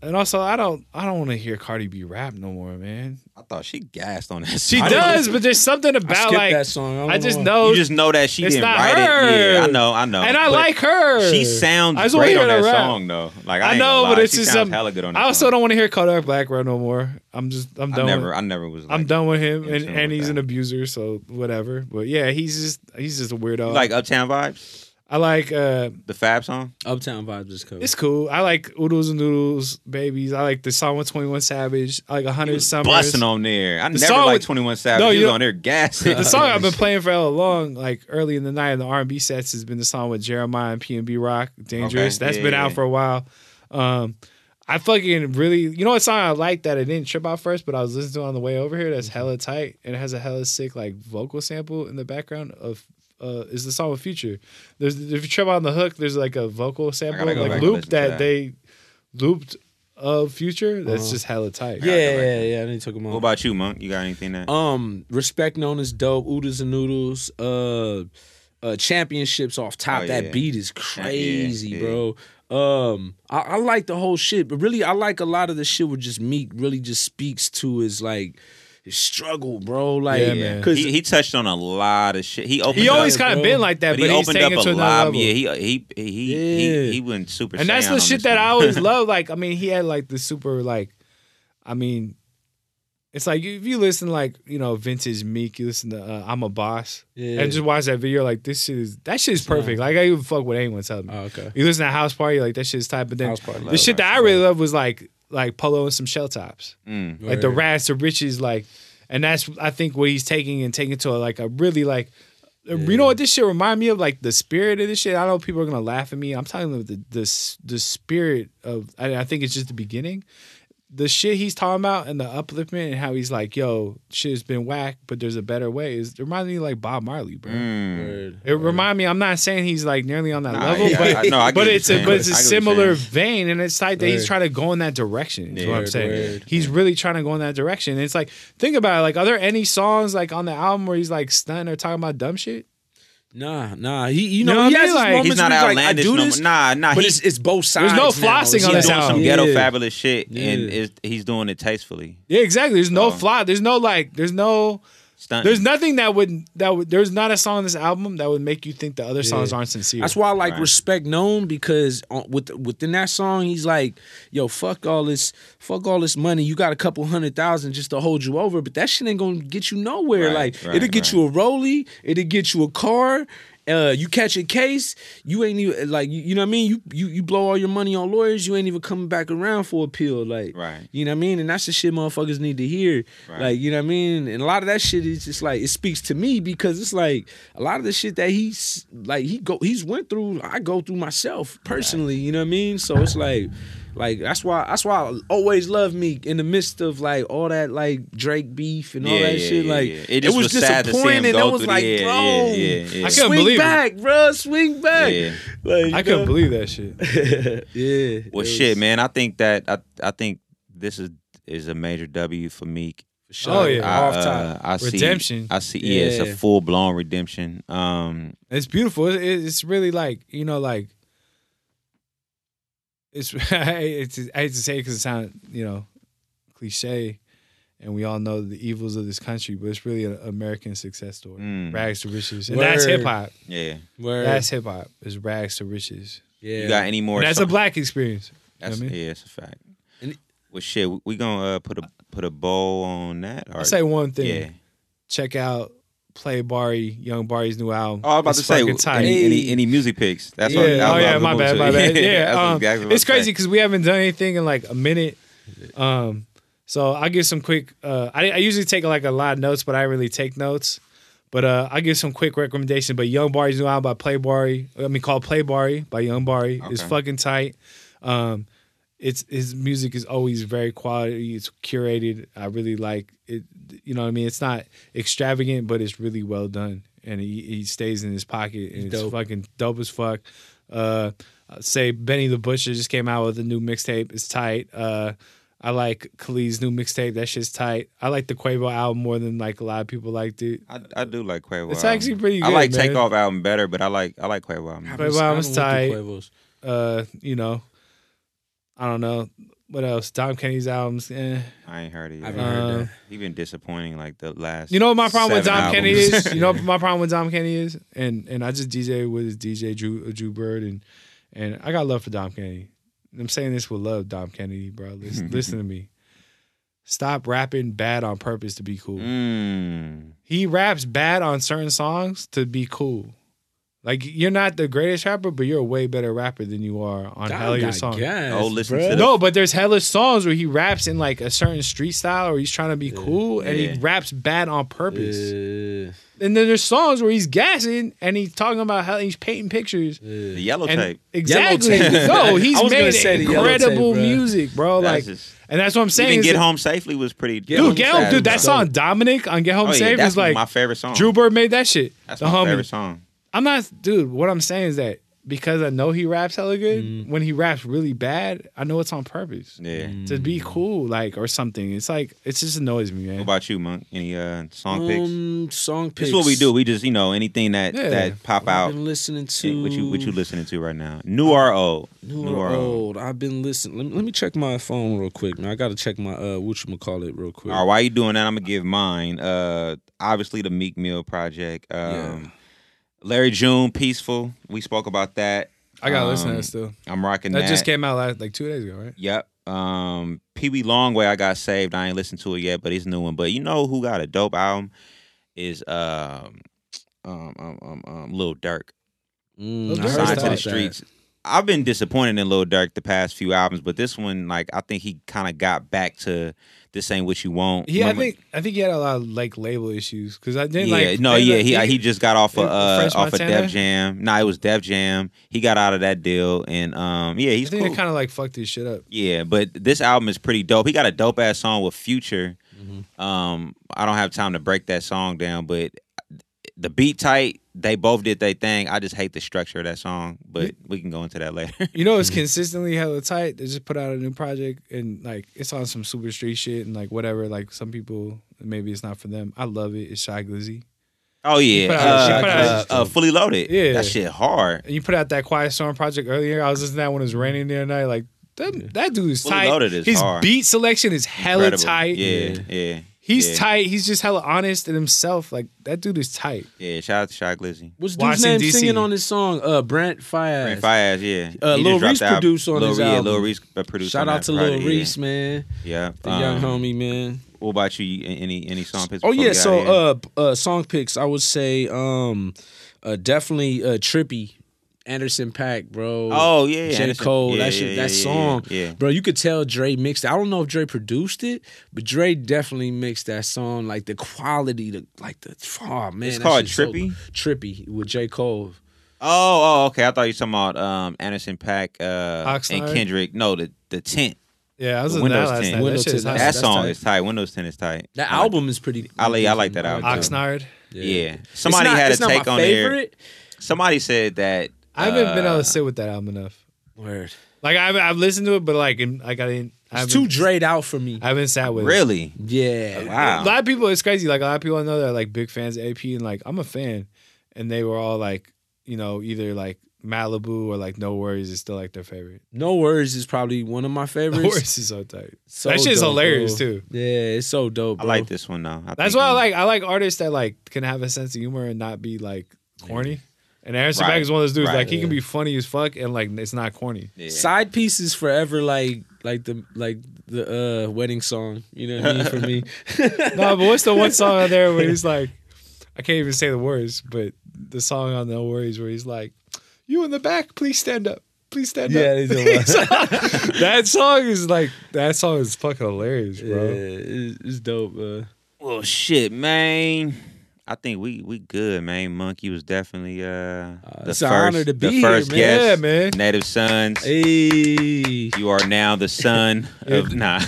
and also, I don't I don't want to hear Cardi B rap no more, man. I thought she gassed on that song. She does, but there's something about, I like, that song. I, I just know. know. You just know that she didn't write her. it. Yeah, I know, I know. And I but like her. She sounds I great on that rap. song, though. Like, I, I know, but it's she just sounds hella good on that I also song. don't want to hear Kodak Black rap no more. I'm just, I'm done I never, with I never was like, I'm done with him, and, and he's that. an abuser, so whatever. But yeah, he's just, he's just a weirdo. You like Uptown Vibes? I like uh, the Fab song. Uptown Vibes is cool. It's cool. I like Oodles and Noodles, Babies. I like the song with twenty-one Savage. I like one hundred Summers. Busting on there. I the never liked with, twenty-one Savage. No, he was on there gassing. The song I've been playing for hella long, like early in the night in the R and B sets, has been the song with Jeremiah and P and B Rock, Dangerous. Okay. That's yeah, been yeah. out for a while. Um, I fucking really, you know what song I like that I didn't trip out first, but I was listening to on the way over here that's hella tight, and it has a hella sick like vocal sample in the background of Uh, is the song with Future. There's, if you trip on the hook, there's like a vocal sample, go like loop that, that they looped of Future, that's uh, just hella tight. Yeah, yeah, yeah, yeah. I need to talk about. What about you, Monk? You got anything that? Um, Respect Known as dope. Oodles and Noodles. Uh, uh, Championships off top. Oh, yeah. That beat is crazy, yeah, yeah. bro. Um, I, I like the whole shit, but really, I like a lot of the shit. With just Meek really just speaks to his like. His struggle, bro. Like, yeah, man. Cause he, he touched on a lot of shit. He opened. He always kind of been like that, but, but he he's opened taking up it to a another level. Yeah, he he he yeah. he, he went super. And that's the shit that I always love. Like, I mean, he had like the super like, I mean, it's like if you listen like you know vintage Meek, you listen to uh, I'm a Boss, yeah. and just watch that video. Like this shit is that shit is perfect. Like I don't even fuck what anyone tells me. Oh, okay. You listen to House Party, like that shit is tight. But then the love, shit that right. I really love was like. Like Polo and some Shell Tops. Mm. Like the Rags to Riches, like, and that's, I think, what he's taking and taking to a, like a really, like, yeah. you know what this shit remind me of? Like the spirit of this shit. I know people are going to laugh at me. I'm talking about the, the, the spirit of, I, I think it's just the beginning. The shit he's talking about and the upliftment and how he's like, yo, shit's been whack, but there's a better way. It's, it reminds me like Bob Marley, bro. Mm. It reminds me, I'm not saying he's like nearly on that nah, level, yeah, but, I, no, I but, it's a, but it's a similar vein, and it's like that he's trying to go in that direction. Is yeah, what I'm saying. Weird. He's really trying to go in that direction. And it's like, think about it. Like, are there any songs like on the album where he's like stunting or talking about dumb shit? Nah, nah. He, you know, no, he has his like, moments he's not where he's outlandish. Like, I do this, no, nah, nah. But he, it's, it's both sides. There's no flossing now. On this album. He's doing some yeah. ghetto fabulous shit, yeah. and it's, he's doing it tastefully. Yeah, exactly. There's so. no fly. There's no like. There's no. Stunting. There's nothing that would that would. There's not a song on this album that would make you think the other yeah. songs aren't sincere. That's why I like right. Respect Known, because on, with within that song he's like, yo, fuck all this, fuck all this money. You got a couple hundred thousand just to hold you over, but that shit ain't gonna get you nowhere. Right, like right, it'll get right. you a Rollie, it'll get you a car. Uh, you catch a case, you ain't even like you, you know what I mean. You, you you blow all your money on lawyers, you ain't even coming back around for appeal, like right. you know what I mean. And that's the shit motherfuckers need to hear, right. like you know what I mean. And a lot of that shit is just like it speaks to me because it's like a lot of the shit that he's like he go he's went through. I go through myself personally, right. you know what I mean. So it's like. Like that's why that's why I always love Meek in the midst of like all that like Drake beef and all yeah, that yeah, shit. Like yeah, yeah. It, just it was, was disappointing. And it was like, the, bro, yeah, yeah, yeah. I couldn't swing believe back, it. bro, swing back. Yeah. Like, I couldn't know? believe that shit. yeah. Well, was... shit, man. I think that I I think this is is a major W for Meek. Sure. Oh yeah, I, off time. Uh, I redemption. See, I see. Yeah, yeah, it's a full blown redemption. Um, it's beautiful. It, it's really like you know like. It's it's I hate to say it because it sounds you know cliche, and we all know the evils of this country, but it's really an American success story. Mm. Rags to riches, and Word. that's hip hop. Yeah, Word. that's hip hop. It's rags to riches. Yeah, you got any more? And that's songs? a black experience. That's you know I mean? yeah, it's a fact. And, well, shit, we, we gonna uh, put a put a bow on that. Or, I'll say one thing. Yeah. Check out. Play Bari, Young Bari's new album. Oh, I was about it's to say, tight. Any, any any music picks? That's yeah. what. I was, oh yeah, I was my bad, to. my bad. Yeah, um, exactly it's crazy because we haven't done anything in like a minute. Um, so I'll give some quick. Uh, I I usually take like a lot of notes, but I really take notes. But uh, I'll give some quick recommendations. But Young Bari's new album by Play Bari, I mean called Play Bari by Young Bari okay. is fucking tight. Um, it's his music is always very quality. It's curated. I really like it. You know what I mean? It's not extravagant, but it's really well done. And he, he stays in his pocket. And He's it's dope. fucking dope as fuck. Uh, I'd say Benny the Butcher just came out with a new mixtape. It's tight. Uh, I like Khalid's new mixtape. That shit's tight. I like the Quavo album more than like a lot of people liked it. I, I do like Quavo. It's album. actually pretty good. I like man. Takeoff album better, but I like I like Quavo album. Quavo album's tight. Uh, you know. I don't know. What else? Dom Kennedy's albums. Eh. I ain't heard it yet. I haven't heard that. He's been disappointing like the last You know what my problem with Dom albums. Kennedy is? You know what my problem with Dom Kennedy is? And and I just D J with his D J Drew Drew Bird and and I got love for Dom Kennedy. I'm saying this with love, Dom Kennedy, bro. Listen, listen to me. Stop rapping bad on purpose to be cool. Mm. He raps bad on certain songs to be cool. Like, you're not the greatest rapper, but you're a way better rapper than you are on God, hella your songs. Oh, listen to No, but there's hella songs where he raps in, like, a certain street style or he's trying to be yeah. cool, and yeah. he raps bad on purpose. Yeah. And then there's songs where he's gassing, and he's talking about how he's painting pictures. Yeah. The yellow and tape. Exactly. Yellow tape. No, he's made incredible tape, bro. music, bro. That's like... Just... And that's what I'm saying. Even Get Home Safely was pretty... Get dude, Get Home, sad, dude, that song Dominic on Get Home oh, yeah, Safe is like... my favorite song. Drew Bird made that shit. That's the my homie. favorite song. I'm not, dude, what I'm saying is that because I know he raps hella good, mm. when he raps really bad, I know it's on purpose. Yeah. Mm. To be cool, like, or something. It's like, it just annoys me, man. What about you, Monk? Any uh, song picks? Um, song picks. This is what we do. We just, you know, anything that, yeah. that pop out. I've been listening to... What you, what you listening to right now? New or old? New, New or, or old. old. I've been listening. Let me, let me check my phone real quick, man. I got to check my, uh, whatchamacallit real quick. All right, while you doing that, I'm going to give mine. Uh, obviously, the Meek Mill project. Um, yeah. Larry June, Peaceful. We spoke about that. I got to um, listen to that still. I'm rocking that. That just came out last, like two days ago, right? Yep. Um, Pee Wee Longway, I got saved. I ain't listened to it yet, but it's a new one. But you know who got a dope album is um, um, um, um, um, Lil Durk. Mm, Sign to the Streets. That. I've been disappointed in Lil Durk the past few albums, but this one, like, I think he kind of got back to this ain't what you want. Yeah, remember? I think I think he had a lot of like label issues because I didn't yeah, like. No, yeah, like, he he, he just got off of uh, off of Def Jam. Nah, it was Def Jam. He got out of that deal, and um, yeah, he's I think cool. They kind of like fucked his shit up. Yeah, but this album is pretty dope. He got a dope ass song with Future. Mm-hmm. Um, I don't have time to break that song down, but the beat tight. They both did their thing. I just hate the structure of that song, but we can go into that later. You know, it's consistently hella tight. They just put out a new project, and like it's on some super street shit and like whatever. Like some people, maybe it's not for them. I love it. It's Shy Glizzy. Oh yeah, put out, uh, put out, uh, uh, Fully Loaded. Yeah, that shit hard. And you put out that Quiet Storm project earlier. I was listening to that when it was raining the other night. Like that, that dude is Fully tight. Loaded is His hard. beat selection is hella Incredible. tight. Yeah, yeah. yeah. He's yeah. tight. He's just hella honest in himself. Like, that dude is tight. Yeah, shout out to Shy Glizzy. What's dude's name D C singing on his song? Uh, Brent Fias. Brent Fias, yeah. Uh, Lil Reese produced on Lil his Reed, album. Yeah, Lil Reese produced shout on out that to Lil Reese, yeah. man. Yeah. The um, young homie, man. What about you? Any any song picks? Oh, yeah, so uh, uh, song picks, I would say um, uh, definitely uh, Trippy. Anderson .Paak, bro. Oh yeah, J. Anderson. Cole. Yeah, that shit, yeah, that yeah, song, yeah, yeah. bro. You could tell Dre mixed it. I don't know if Dre produced it, but Dre definitely mixed that song. Like the quality, the like the oh man, it's called Trippy. So, Trippy with J. Cole. Oh, oh, okay. I thought you were talking about um, Anderson .Paak uh, and Kendrick. No, the the tent. Yeah, I was listening to that last night. Windows ten. That, that song tight. is tight. Windows ten is tight. That I album like, is pretty. I like, I like that album. Oxnard. Yeah. yeah. Somebody not, had a take on there. Somebody said that. I haven't uh, been able to sit with that album enough. Word. Like I've I've listened to it, but like like I didn't. It's too Dre'd out for me. I haven't sat with really? it. Really? Yeah. Wow. A lot of people. It's crazy. Like a lot of people I know that are like big fans of A P, and like I'm a fan, and they were all like, you know, either like Malibu or like No Worries is still like their favorite. No Worries is probably one of my favorites. No Worries is so tight. So that shit's dope, hilarious bro. too. Yeah, it's so dope. Bro. I like this one though. I That's why I like. I like artists that like can have a sense of humor and not be like corny. Yeah. And Anderson right. Paak is one of those dudes right. like he yeah. can be funny as fuck and like it's not corny. Yeah. Side piece is forever like like the like the uh, wedding song. You know what I mean for me. No, but what's the one song out there where he's like, I can't even say the words, but the song on No Worries where he's like, "You in the back, please stand up, please stand yeah, up." Yeah, that song is like that song is fucking hilarious, bro. Yeah, it's dope, bro. Well, shit, man. I think we we good, man. Monkey was definitely uh, uh, the it's first, an honor to be the first here, man. guest. Yeah, man. Native Sons. Hey. You are now the son of nah.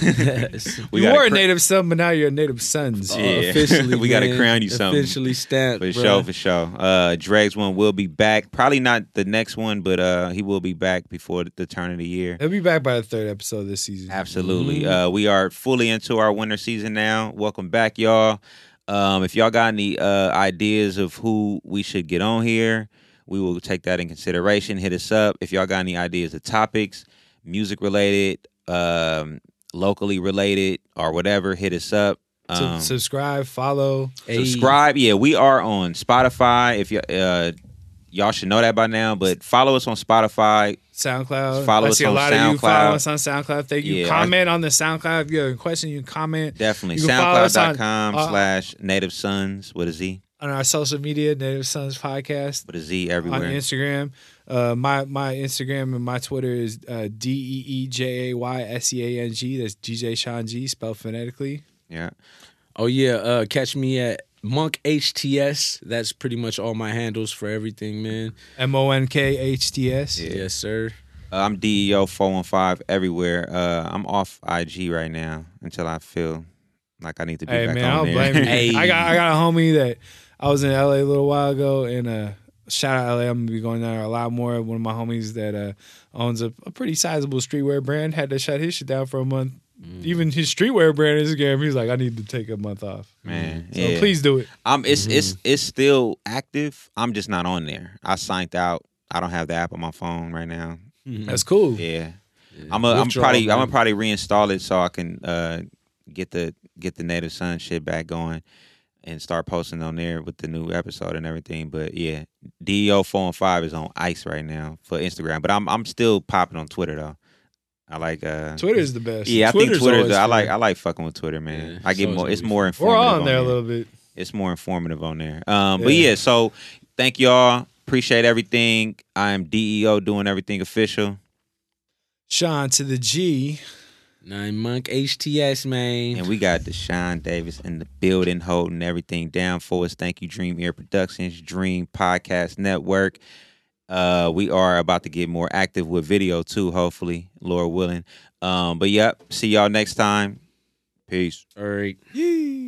we you were a native son, but now you're a Native Sons. Uh, yeah. Officially, we got to crown you something. Officially stamped, for bro. sure, for sure. Uh, Dregs one will be back. Probably not the next one, but uh, he will be back before the turn of the year. He'll be back by the third episode of this season. Absolutely. Mm-hmm. Uh, we are fully into our winter season now. Welcome back, y'all. Um, if y'all got any uh, ideas of who we should get on here, we will take that in consideration. Hit us up. If y'all got any ideas of topics, music related, um, locally related, or whatever, hit us up. Um, S- subscribe, follow. Subscribe. Yeah, we are on Spotify. If y'all, uh, y'all should know that by now, but follow us on Spotify. SoundCloud. Follow I us see a on lot SoundCloud. Of you follow us on SoundCloud. Thank you. Yeah, comment I, on the SoundCloud. If you have a question, you can comment. Definitely. SoundCloud dot com uh, slash Native Sons. What is he? On our social media, Native Sons Podcast. What is he everywhere? On Instagram. Uh, my, my Instagram and my Twitter is uh, D E E J A Y S E A N G. That's D J Shanji, spelled phonetically. Yeah. Oh, yeah. Uh, catch me at Monk H T S. That's pretty much all my handles for everything, man. M O N K H T S. Yeah. Yes, sir. Uh, I'm D E O four one five everywhere. Uh, I'm off I G right now until I feel like I need to be hey, back man, on I don't there. Blame you. Hey. I got I got a homie that I was in L A a little while ago, and uh, Shout out L A, I'm going to be going there a lot more. One of my homies that uh, owns a, a pretty sizable streetwear brand had to shut his shit down for a month. Mm. Even his streetwear brand is game. He's like, I need to take a month off. Man, so yeah. please do it. Um, it's mm-hmm. it's it's still active. I'm just not on there. I signed out. I don't have the app on my phone right now. Mm-hmm. That's cool. Yeah, yeah. I'm a, I'm probably man. I'm gonna probably reinstall it so I can uh, get the get the Native Sons shit back going and start posting on there with the new episode and everything. But yeah, D E O four and five is on ice right now for Instagram. But I'm I'm still popping on Twitter though. I like uh, Twitter is the best. Yeah, I Twitter's think Twitter. I like I like fucking with Twitter, man. Yeah, I get more. It's more informative. We're on there a little bit. It's more informative on there. Um, yeah. But yeah, so thank y'all. Appreciate everything. I am D E O doing everything official. Sean to the G. Nine Monk H T S, man. And we got Deshaun Davis in the building holding everything down for us. Thank you, Dream Ear Productions, Dream Podcast Network. Uh, we are about to get more active with video too, hopefully, Lord willing. Um, but yep, see y'all next time. Peace. All right. Yee.